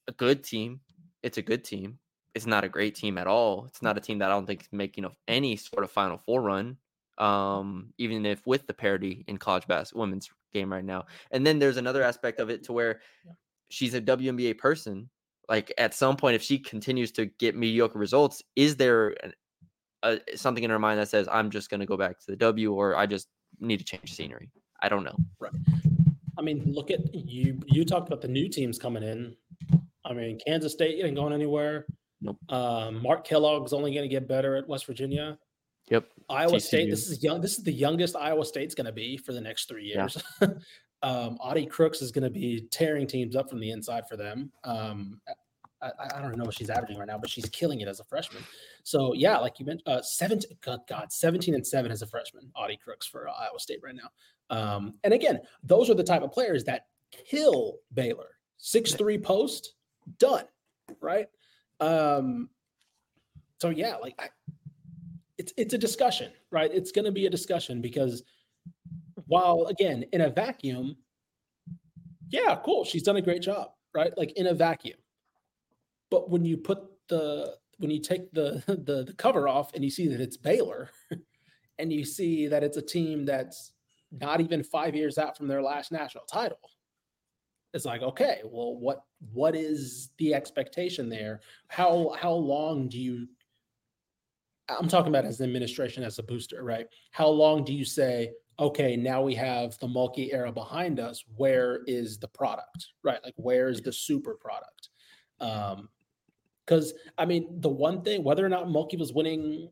a good team. It's a good team. It's not a great team at all. It's not a team that I don't think is making any sort of Final Four run, even if with the parity in college basketball women's game right now. And then there's another aspect of it to where she's a WNBA person. Like, at some point, if she continues to get mediocre results, is there an something in her mind that says, I'm just going to go back to the W, or I just need to change scenery? I don't know. Right. I mean, look at you. You talked about the new teams coming in. I mean, Kansas State isn't going anywhere. Nope. Mark Kellogg's only going to get better at West Virginia. Yep. Iowa TCU. State. This is the youngest Iowa State's going to be for the next 3 years. Yeah. Audie Crooks is going to be tearing teams up from the inside for them. I don't know what she's averaging right now, but she's killing it as a freshman. So yeah, like you mentioned, 17-7 as a freshman, Audie Crooks for Iowa State right now. And again, those are the type of players that kill Baylor. 6'3" post, done, right? So yeah, like it's a discussion, right? It's going to be a discussion because while again in a vacuum, yeah, cool, she's done a great job, right? Like in a vacuum. But when you take the cover off and you see that it's Baylor, and you see that it's a team that's not even 5 years out from their last national title, it's like, okay, well, what is the expectation there? How long do you? I'm talking about as an administration, as a booster, right? How long do you say, okay, now we have the Mulkey era behind us? Where is the product, right? Like, where is the super product? Because, I mean, the one thing, whether or not Mulkey was winning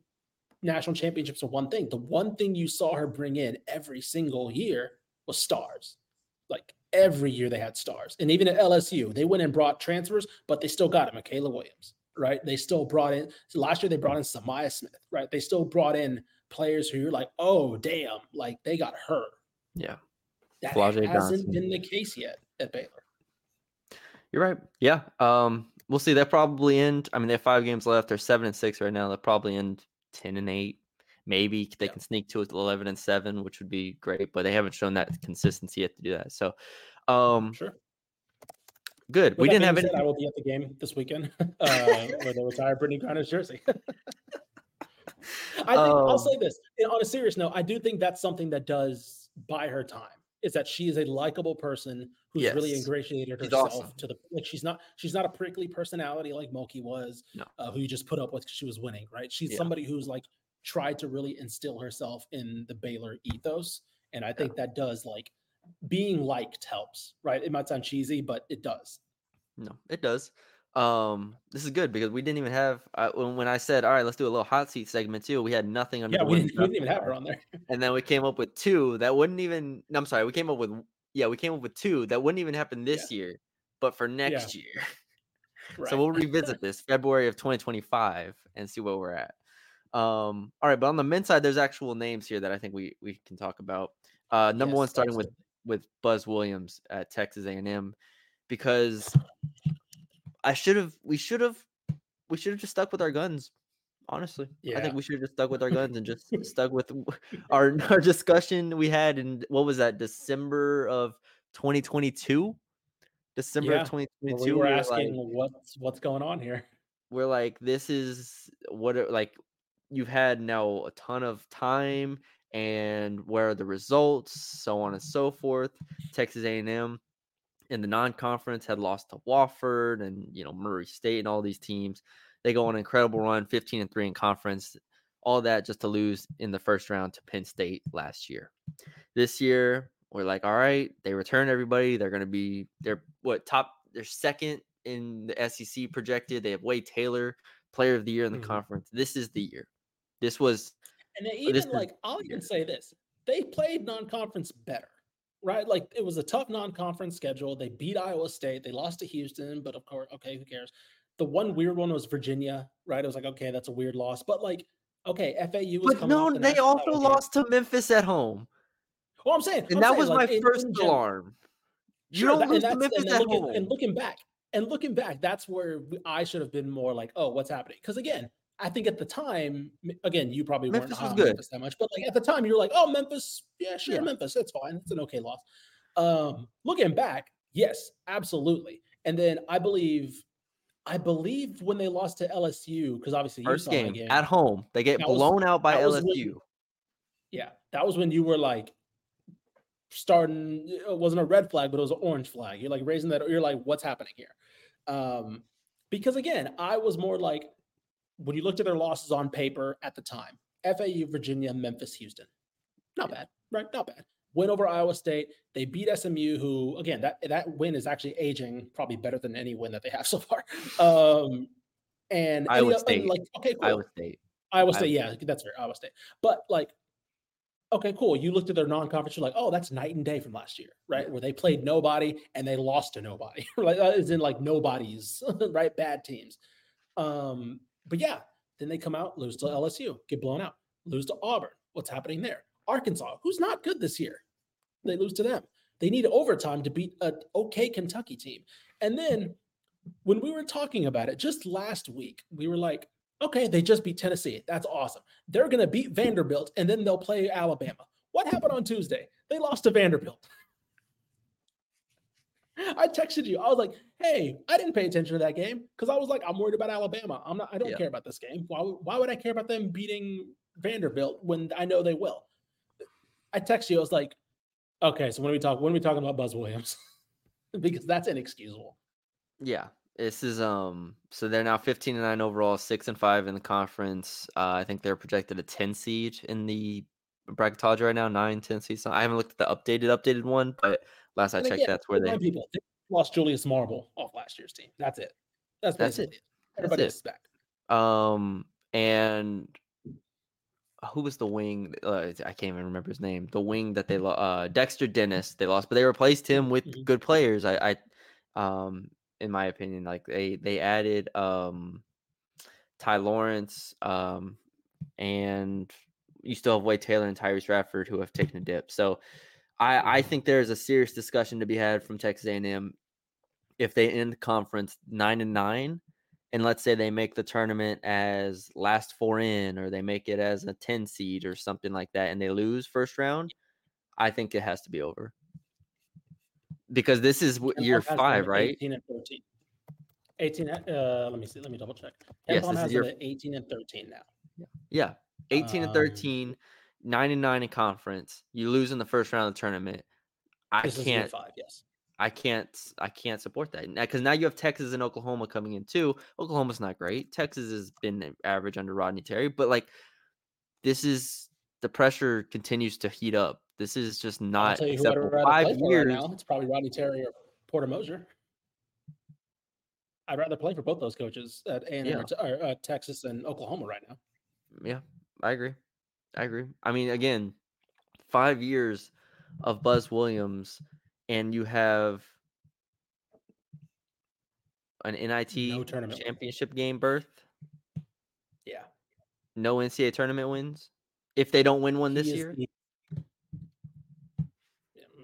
national championships or one thing, the one thing you saw her bring in every single year was stars. Like, every year they had stars. And even at LSU, they went and brought transfers, but they still got it. Michaela Williams, right? They still brought in, last year they brought in Samaya Smith, right? They still brought in players who you're like, oh, damn, like they got her. Yeah. That hasn't been the case yet at Baylor. You're right. Yeah. We'll see. They'll probably end. I mean, they have 5 games left. They're 7-6 right now. They'll probably end 10-8. Maybe they can sneak to it 11-7, which would be great. But they haven't shown that consistency yet to do that. So, sure. Good. With we didn't have any. I will be at the game this weekend where they retire Brittany Griner's jersey. I think I'll say this on a serious note. I do think that's something that does buy her time. Is that she is a likable person who's really ingratiated herself to the like she's not a prickly personality like Mulkey was, who you just put up with because she was winning, right? She's somebody who's like tried to really instill herself in the Baylor ethos, and I think that does like being liked helps, right? It might sound cheesy, but it does. No, it does. This is good because we didn't even have when I said, all right, let's do a little hot seat segment too. We had nothing under. Yeah, we didn't even have her on there. And then we came up with two that wouldn't even. No, I'm sorry, we came up with two that wouldn't even happen this year, but for next year. Right. So we'll revisit this February of 2025 and see where we're at. All right, but on the men's side, there's actual names here that I think we can talk about. Number one, starting with Buzz Williams at Texas A&M, because we should have just stuck with our guns. Honestly, I think we should have just stuck with our guns and just stuck with our discussion we had in what was that, December of 2022? December of 2022. We were asking like, what's going on here. We're like, this is what, like, you've had now a ton of time, and where are the results, so on and so forth. Texas A&M in the non-conference had lost to Wofford and Murray State and all these teams. They go on an incredible run, 15-3 in conference, all that just to lose in the first round to Penn State last year. This year, we're like, all right, they return everybody. They're going to be they're second in the SEC projected. They have Wade Taylor, player of the year in the conference. This is the year. This was. And they even I'll even say this. They played non-conference better, right? Like, it was a tough non-conference schedule. They beat Iowa State. They lost to Houston, but of course, okay, who cares? The one weird one was Virginia, right? It was like, okay, that's a weird loss. But like, okay, FAU was coming off the national title. But no, they also lost to Memphis at home. Well, I'm saying. And that was my first alarm. You don't lose to Memphis at home. And looking back, that's where I should have been more like, oh, what's happening? Because again, I think at the time, you probably weren't high on Memphis that much, but like at the time, you were like, oh, Memphis, Memphis, that's fine. It's an okay loss. Looking back, yes, absolutely. And then I believed when they lost to LSU, because obviously you saw the game at home, they get blown out by LSU. That was when you were like starting. It wasn't a red flag, but it was an orange flag. You're like raising that. You're like, what's happening here? Because again, I was more like, when you looked at their losses on paper at the time, FAU, Virginia, Memphis, Houston, not bad, right? Not bad. Win over Iowa State. They beat SMU, who, again, that win is actually aging probably better than any win that they have so far. And Iowa State, like, okay, cool. Iowa State, yeah, that's fair. Iowa State, but like, okay, cool. You looked at their non-conference, you're like, oh, that's night and day from last year, right? Where they played nobody and they lost to nobody, like as in like nobodies, right? Bad teams. But yeah, then they come out, lose to LSU, get blown out, lose to Auburn. What's happening there? Arkansas, who's not good this year. They lose to them. They need overtime to beat an okay Kentucky team. And then when we were talking about it just last week, we were like, okay, they just beat Tennessee. That's awesome. They're going to beat Vanderbilt, and then they'll play Alabama. What happened on Tuesday? They lost to Vanderbilt. I texted you. I was like, hey, I didn't pay attention to that game because I was like, I'm worried about Alabama. I don't care about this game. Why would I care about them beating Vanderbilt when I know they will? I texted you. I was like, okay, so when are we talking about Buzz Williams? Because that's inexcusable. Yeah. This is so they're now 15-9 overall, 6-5 in the conference. I think they're projected a 10 seed in the bracketology right now, 9-10 seed. So I haven't looked at the updated one, but last I checked, that's where they lost Julius Marble off last year's team. That's it. That's it. Everybody is back. And who was the wing? I can't even remember his name. The wing that they lost, Dexter Dennis. They lost, but they replaced him with good players. I in my opinion, like they added Ty Lawrence, and you still have Wade Taylor and Tyrese Radford who have taken a dip. So I think there is a serious discussion to be had from Texas A&M if they end the conference 9-9, and let's say they make the tournament as last four in, or they make it as a 10 seed or something like that, and they lose first round. I think it has to be over, because this is year 5, right? 18-13. 18. Let me see. Let me double check. Yes, this has 18-13 now. Yeah, 18-13. 9-9 in conference. You lose in the first round of the tournament. I can't support that, because now you have Texas and Oklahoma coming in too. Oklahoma's not great. Texas has been average under Rodney Terry, but like, this is the pressure continues to heat up. This is just not acceptable. 5 years now. It's probably Rodney Terry or Porter Moser. I'd rather play for both those coaches at A&M or Texas and Oklahoma right now. Yeah, I agree. I mean, again, 5 years of Buzz Williams, and you have an NIT championship game berth. Yeah. No NCAA tournament wins if they don't win one this year.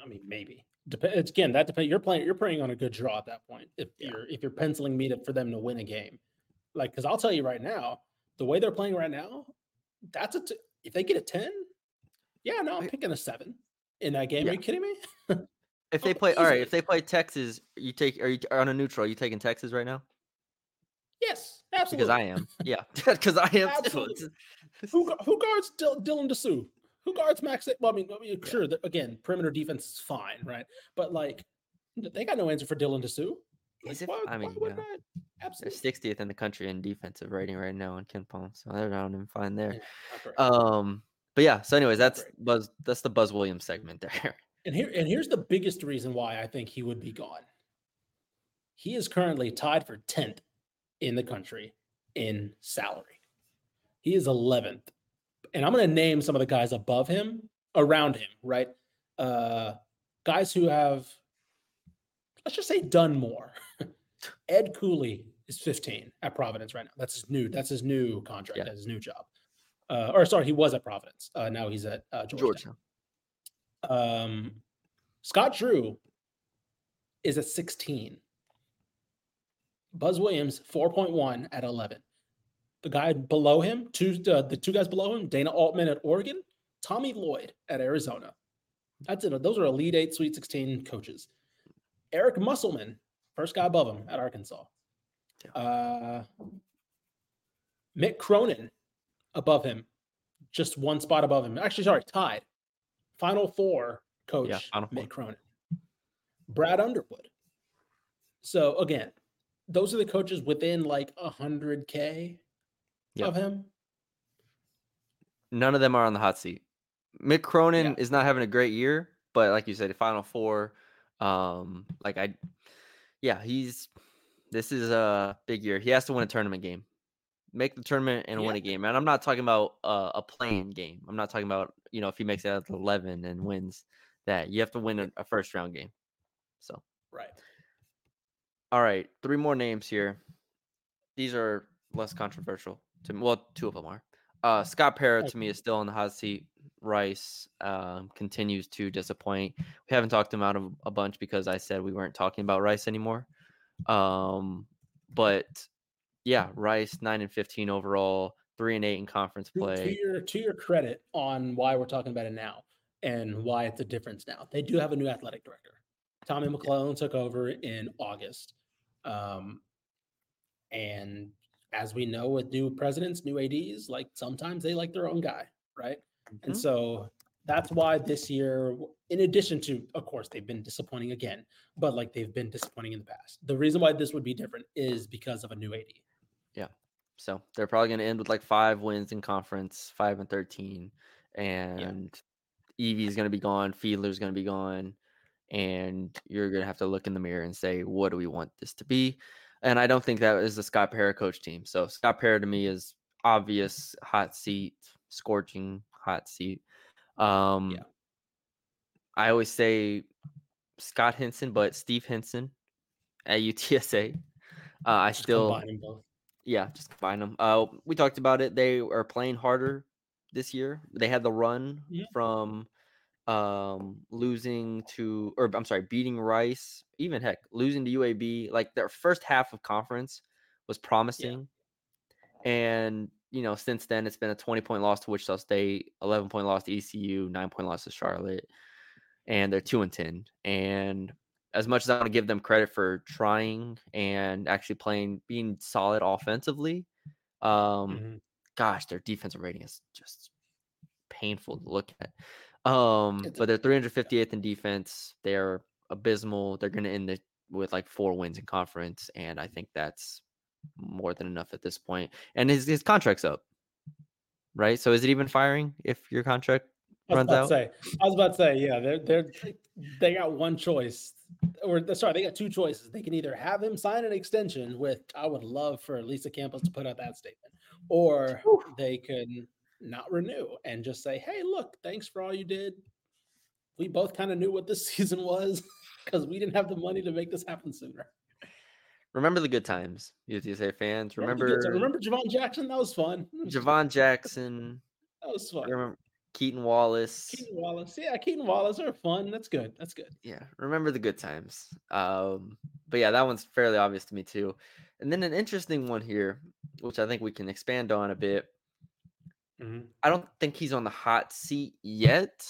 I mean, maybe. It's again that depends. You're playing on a good draw at that point. If you're penciling me for them to win a game, like because I'll tell you right now, the way they're playing right now, that's if they get a 10, I'm picking a 7 in that game. Yeah. Are you kidding me? If they play Texas, are you on a neutral? Are you taking Texas right now? Yes, absolutely. Because I am. Yeah, because I am. Absolutely. Who guards Dylan DeSue? Who guards Max? Well, I mean sure. Again, perimeter defense is fine, right? But like, they got no answer for Dylan DeSue. Like, absolutely. They're 60th in the country in defensive rating right now in KenPom, so they're not even fine there. Yeah, but yeah. So, anyways, that's the Buzz Williams segment there. And here's the biggest reason why I think he would be gone. He is currently tied for 10th in the country in salary. He is 11th. And I'm going to name some of the guys above him, around him, right? Guys who have, let's just say, done more. Ed Cooley is 15 at Providence right now. That's his new contract. Yeah. That's his new job. He was at Providence. Now he's at Georgetown. Scott Drew is at 16. Buzz Williams, 4.1 at 11. The guy below him, the two guys below him, Dana Altman at Oregon, Tommy Lloyd at Arizona. That's it. Those are Elite 8 Sweet 16 coaches. Eric Musselman, first guy above him at Arkansas. Mick Cronin above him, just one spot above him. Actually, sorry, tied. Final four coach, Mick Cronin. Brad Underwood. So, again, those are the coaches within like 100K. Yep. Of him, none of them are on the hot seat. Mick Cronin is not having a great year, but like you said, the Final Four. This is a big year. He has to win a tournament game, make the tournament, and win a game. And I'm not talking about a play-in game. I'm not talking about if he makes it out of 11 and wins that. You have to win a first round game. So right. All right, 3 more names here. These are less controversial. Well, 2 of them are. Scott Parra, to me, is still on the hot seat. Rice continues to disappoint. We haven't talked him out of a bunch because I said we weren't talking about Rice anymore. Rice, 9-15 overall, 3-8 in conference play. To your credit on why we're talking about it now and why it's a difference now. They do have a new athletic director. Tommy McClellan took over in August. And as we know, with new presidents, new ADs, like sometimes they like their own guy, right? Mm-hmm. And so that's why this year, in addition to, of course, they've been disappointing again, but like they've been disappointing in the past. The reason why this would be different is because of a new AD. Yeah. So they're probably going to end with like 5 wins in conference, 5-13, and Evie's going to be gone, Fiedler's going to be gone, and you're going to have to look in the mirror and say, what do we want this to be? And I don't think that is the Scott Parra coach team. So Scott Parra to me is obvious hot seat, scorching hot seat. I always say Scott Henson, but Steve Henson at UTSA. I still combine them both. Yeah, just combine them. We talked about it. They are playing harder this year. They had the run from beating Rice, even heck, losing to UAB. Like their first half of conference was promising. Yeah. And, since then it's been a 20-point loss to Wichita State, 11-point loss to ECU, 9-point loss to Charlotte, and they're 2-10. And as much as I want to give them credit for trying and actually being solid offensively, gosh, their defensive rating is just painful to look at. But they're 358th in defense. They're abysmal. They're going to end it with like 4 wins in conference, and I think that's more than enough at this point. And his contract's up, right? So is it even firing if your contract runs out? I was about to say, yeah, they're They got one choice, or sorry, they got two choices. They can either have him sign an extension with, I would love for Lisa Campos to put out that statement, or they can not renew and just say, hey, look, thanks for all you did. We both kind of knew what this season was because we didn't have the money to make this happen sooner. Remember the good times, UTSA fans. Remember Javon Jackson? That was fun. Javon Jackson. That was fun. Remember Keaton Wallace. Yeah, Keaton Wallace are fun. That's good. Yeah, remember the good times. But yeah, that one's fairly obvious to me too. And then an interesting one here, which I think we can expand on a bit. Mm-hmm. I don't think he's on the hot seat yet.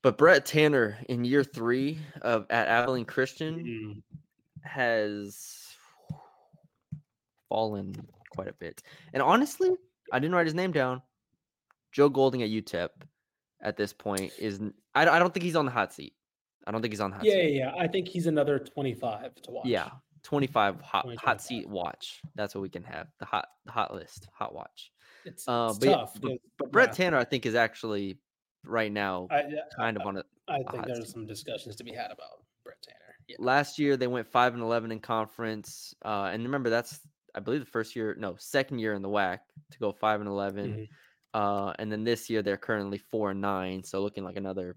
But Brett Tanner in year 3 at Abilene Christian has fallen quite a bit. And honestly, I didn't write his name down. Joe Golding at UTEP at this point is – I don't think he's on the hot seat. I don't think he's on the hot seat. Yeah, I think he's another 25 to watch. Yeah, 25 hot seat watch. That's what we can have, the hot list, hot watch. It's tough. Yeah, but Brett Tanner, I think, is actually – right now, kind of on a hot there's seat. Some discussions to be had about Brett Tanner. Yeah. Last year they went 5-11 in conference, and remember that's I believe the second year in the WAC to go 5-11, and then this year they're currently 4-9, so looking like another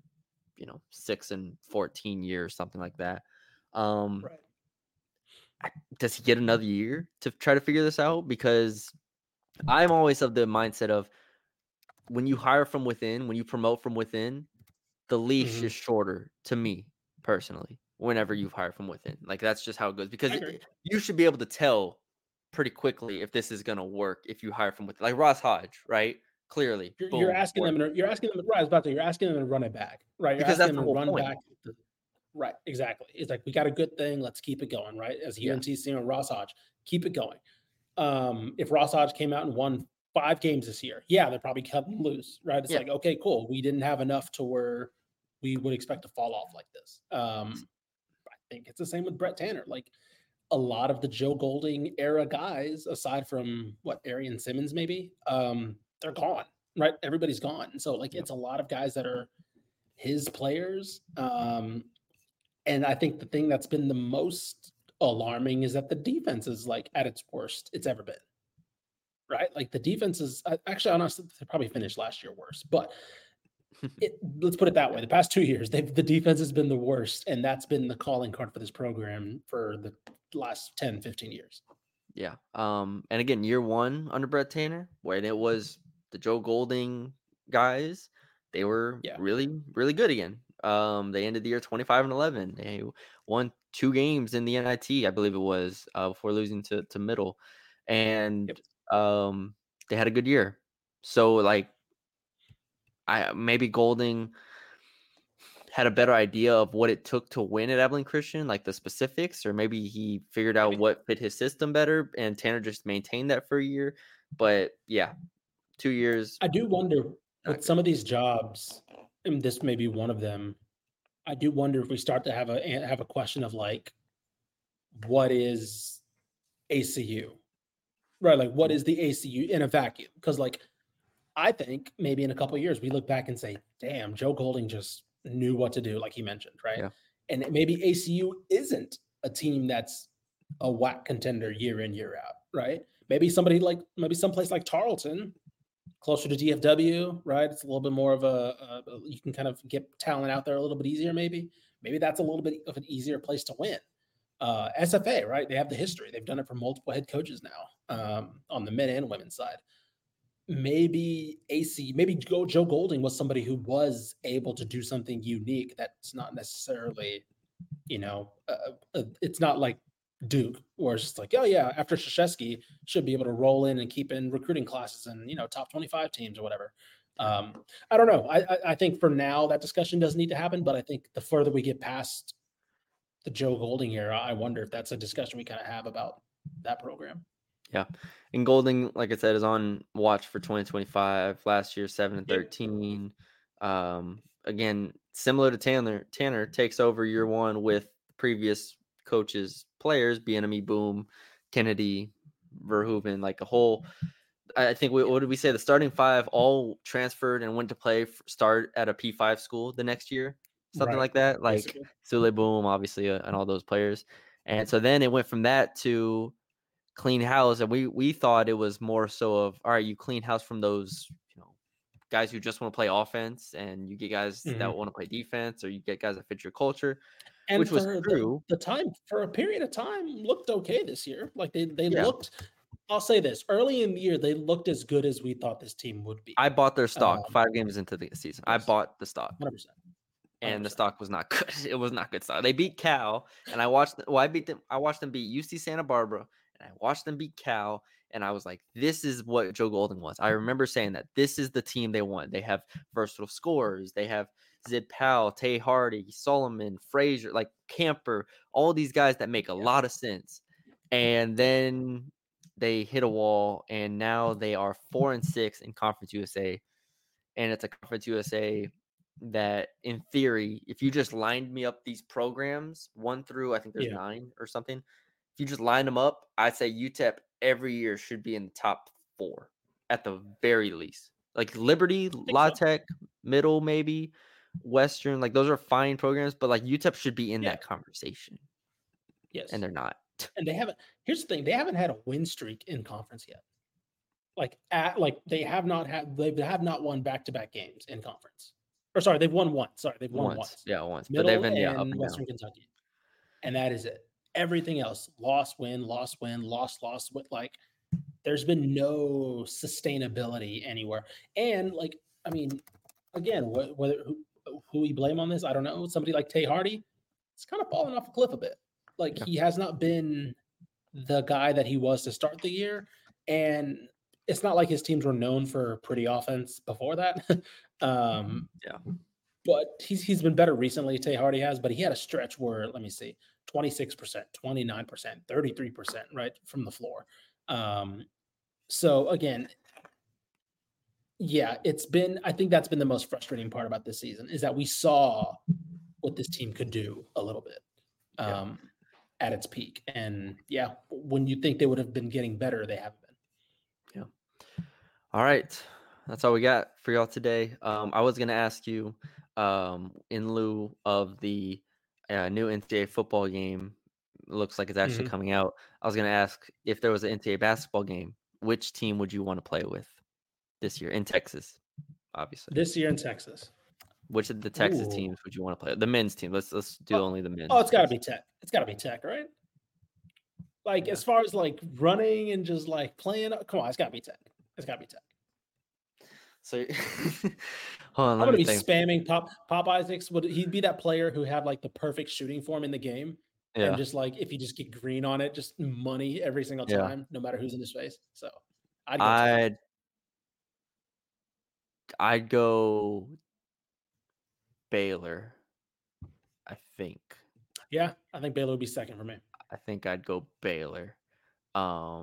6-14 year or something like that. Right. Does he get another year to try to figure this out? Because I'm always of the mindset of, when you hire from within, when you promote from within, the leash is shorter to me personally, whenever you've hired from within. Like, that's just how it goes, because you should be able to tell pretty quickly if this is going to work if you hire from within. Like Ross Hodge, right? Clearly. You're asking them to run it back, right? Because that's the whole point. Right, exactly. It's like, we got a good thing. Let's keep it going, right? As UMC senior Ross Hodge, keep it going. If Ross Hodge came out and won 5 games this year, yeah, they're probably cut loose, right? It's like, okay, cool. We didn't have enough to where we would expect to fall off like this. I think it's the same with Brett Tanner. Like, a lot of the Joe Golding era guys, aside from Arian Simmons, maybe, they're gone, right? Everybody's gone. So it's a lot of guys that are his players. And I think the thing that's been the most alarming is that the defense is at its worst it's ever been. Right? Like, the defense is actually, honestly, they probably finished last year worse, but let's put it that way. The past 2 years, the defense has been the worst, and that's been the calling card for this program for the last 10, 15 years. Yeah. And again, year 1 under Brett Tanner, when it was the Joe Golding guys, they were really, really good again. They ended the year 25-11. They won 2 games in the NIT, I believe it was, before losing to Middle. And they had a good year. So maybe Golding had a better idea of what it took to win at Abilene Christian, like the specifics, or maybe he figured out what fit his system better, and Tanner just maintained that for a year. But yeah, 2 years. I do wonder with some of these jobs, and this may be one of them, I do wonder if we start to have a question of what is ACU? Right, what is the ACU in a vacuum? Because I think maybe in a couple of years we look back and say, damn, Joe Golding just knew what to do, like he mentioned, right? Yeah. And maybe ACU isn't a team that's a WAC contender year in, year out, right? Maybe someplace like Tarleton, closer to DFW, right? It's a little bit more of a you can kind of get talent out there a little bit easier maybe. Maybe that's a little bit of an easier place to win. SFA, right? They have the history. They've done it for multiple head coaches now, on the men and women's side. Maybe Joe Golding was somebody who was able to do something unique that's not necessarily, it's not like Duke, where it's just like, oh yeah, after Krzyzewski should be able to roll in and keep in recruiting classes and, top 25 teams or whatever. I don't know. I think for now that discussion doesn't need to happen, but I think the further we get past the Joe Golding era, I wonder if that's a discussion we kind of have about that program. Yeah. And Golding, like I said, is on watch for 2025. Last year, 7-13. Again, similar to Tanner takes over year 1 with previous coaches, players, Bieniemy, Boom, Kennedy, Verhoeven, what did we say? The starting 5 all transferred and went to play, start at a P5 school the next year. something like that, like Sule Boom, obviously, and all those players. And so then it went from that to clean house, and we thought it was more so of, all right, you clean house from those, you know, guys who just want to play offense, and you get guys that want to play defense, or you get guys that fit your culture. And which was true. The time for a period of time looked okay this year. Like they looked. I'll say this: early in the year, they looked as good as we thought this team would be. I bought their stock 5 games into the season. 100%. I bought the stock, 100%. And the stock was not good. It was not good stock. They beat Cal, and I watched. I beat them. I watched them beat UC Santa Barbara, and I watched them beat Cal, and I was like, "This is what Joe Golden wants." I remember saying that this is the team they want. They have versatile scorers. They have Zid Powell, Tay Hardy, Solomon, Frazier, like Camper, all these guys that make a lot of sense. And then they hit a wall, and now they are 4-6 in Conference USA. And it's a Conference USA that, in theory, if you just lined me up these programs, 1 through I think there's 9 or something, if you just line them up, I'd say UTEP every year should be in the top 4 at the very least. Like Liberty, La Tech, Middle, maybe Western, like those are fine programs, but like UTEP should be in that conversation. Yes. And they're not. And they haven't, here's the thing, they haven't had a win streak in conference yet. They have not won back-to-back games in conference. Or sorry, they've won once. They've won once. Middle, but they've been up and Western down. Kentucky. And that is it. Everything else, loss, win, loss, win. Like there's been no sustainability anywhere. And like, I mean, again, whether who we blame on this, I don't know. Somebody like Tay Hardy, it's kind of falling off a cliff a bit. Like he has not been the guy that he was to start the year, and it's not like his teams were known for pretty offense before that. But he's been better recently. Tay Hardy has, but he had a stretch where, let me see, 26%, 29%, 33%, right from the floor. So again. Yeah, it's been, I think that's been the most frustrating part about this season is that we saw what this team could do a little bit at its peak. And yeah, when you think they would have been getting better, they haven't been. Yeah. All right. That's all we got for y'all today. I was going to ask you in lieu of the new NCAA football game, looks like it's actually coming out. I was going to ask if there was an NCAA basketball game, which team would you want to play with? This year in Texas, obviously. This year in Texas. Which of the Texas teams would you want to play? The men's team. Let's do only the men's. Oh, it's got to be Tech. It's got to be Tech, right? Like as far as like running and just like playing. Come on, it's got to be Tech. It's got to be Tech. So hold on, I'm gonna be spamming Pop Isaacs. Would he be that player who had like the perfect shooting form in the game? Yeah. And just like if you just get green on it, just money every single time, no matter who's in his face. So I'd go Baylor, I think. Yeah, I think Baylor would be second for me. I think I'd go Baylor. I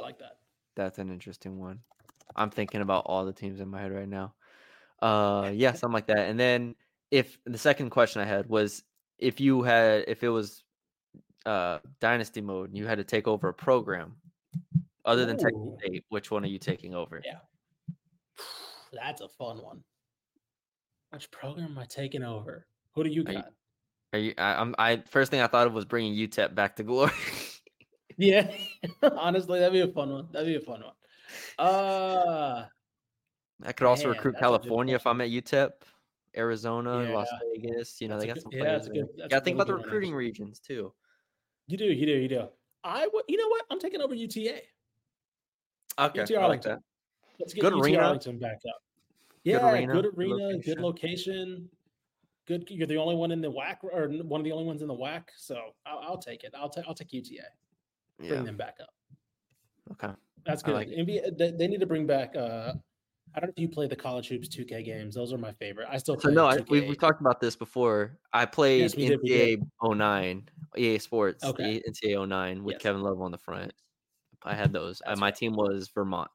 like that. That's an interesting one. I'm thinking about all the teams in my head right now. Yeah, something like that. And then if the second question I had was if it was dynasty mode and you had to take over a program other than Texas State, which one are you taking over? Yeah. That's a fun one. Which program am I taking over? Who do you got? First thing I thought of was bringing UTEP back to glory. Yeah, honestly, that'd be a fun one. I could also recruit California if I'm at UTEP, Arizona, Las Vegas. You know, they got some players. Got to think about the recruiting regions too. You do. You know what? I'm taking over UTA. Okay, UTA, I like that. Let's get UT Arlington back up. Yeah, good arena, good location. Good, you're the only one in the WAC, or one of the only ones in the WAC. So I'll take it. I'll take UTA. Yeah. Bring them back up. Okay, that's good. Like NBA, they need to bring back. I don't know if you play the College Hoops 2K games. Those are my favorite. I still play. So no, we talked about this before. I played NCAA 09, EA Sports, NCAA 09 with Kevin Love on the front. I had those. My team was Vermont.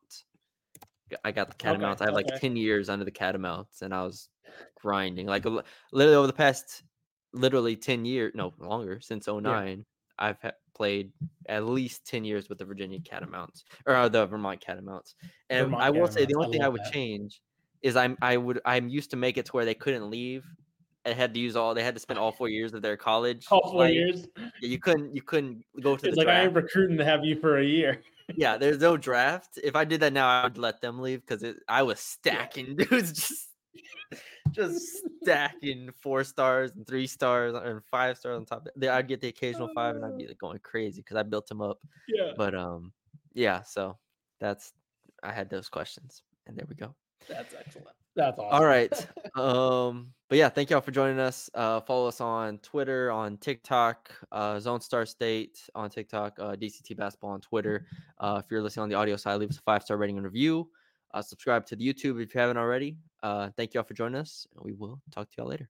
I got the Catamounts. I had like 10 years under the Catamounts, and I was grinding. Like literally over the past 10 years, no longer, since 09, I've played at least 10 years with the Virginia Catamounts or the Vermont Catamounts. And I will say the only thing I would change is I'm used to make it to where they couldn't leave and had to use all. They had to spend all 4 years of their college. All four years. Yeah, you couldn't go to. It's the like draft. I am recruiting to have you for a year. Yeah, there's no draft. If I did that now, I would let them leave because I was stacking dudes, just stacking 4 stars and 3 stars and 5 stars on top. I'd get the occasional 5, and I'd be like going crazy because I built them up. Yeah. But yeah. So I had those questions, and there we go. That's excellent. That's awesome. All right. But yeah, thank y'all for joining us. Follow us on Twitter, on TikTok, Zone Star State on TikTok, DCT Basketball on Twitter. If you're listening on the audio side, leave us a 5-star rating and review. Subscribe to the YouTube if you haven't already. Thank y'all for joining us, and we will talk to y'all later.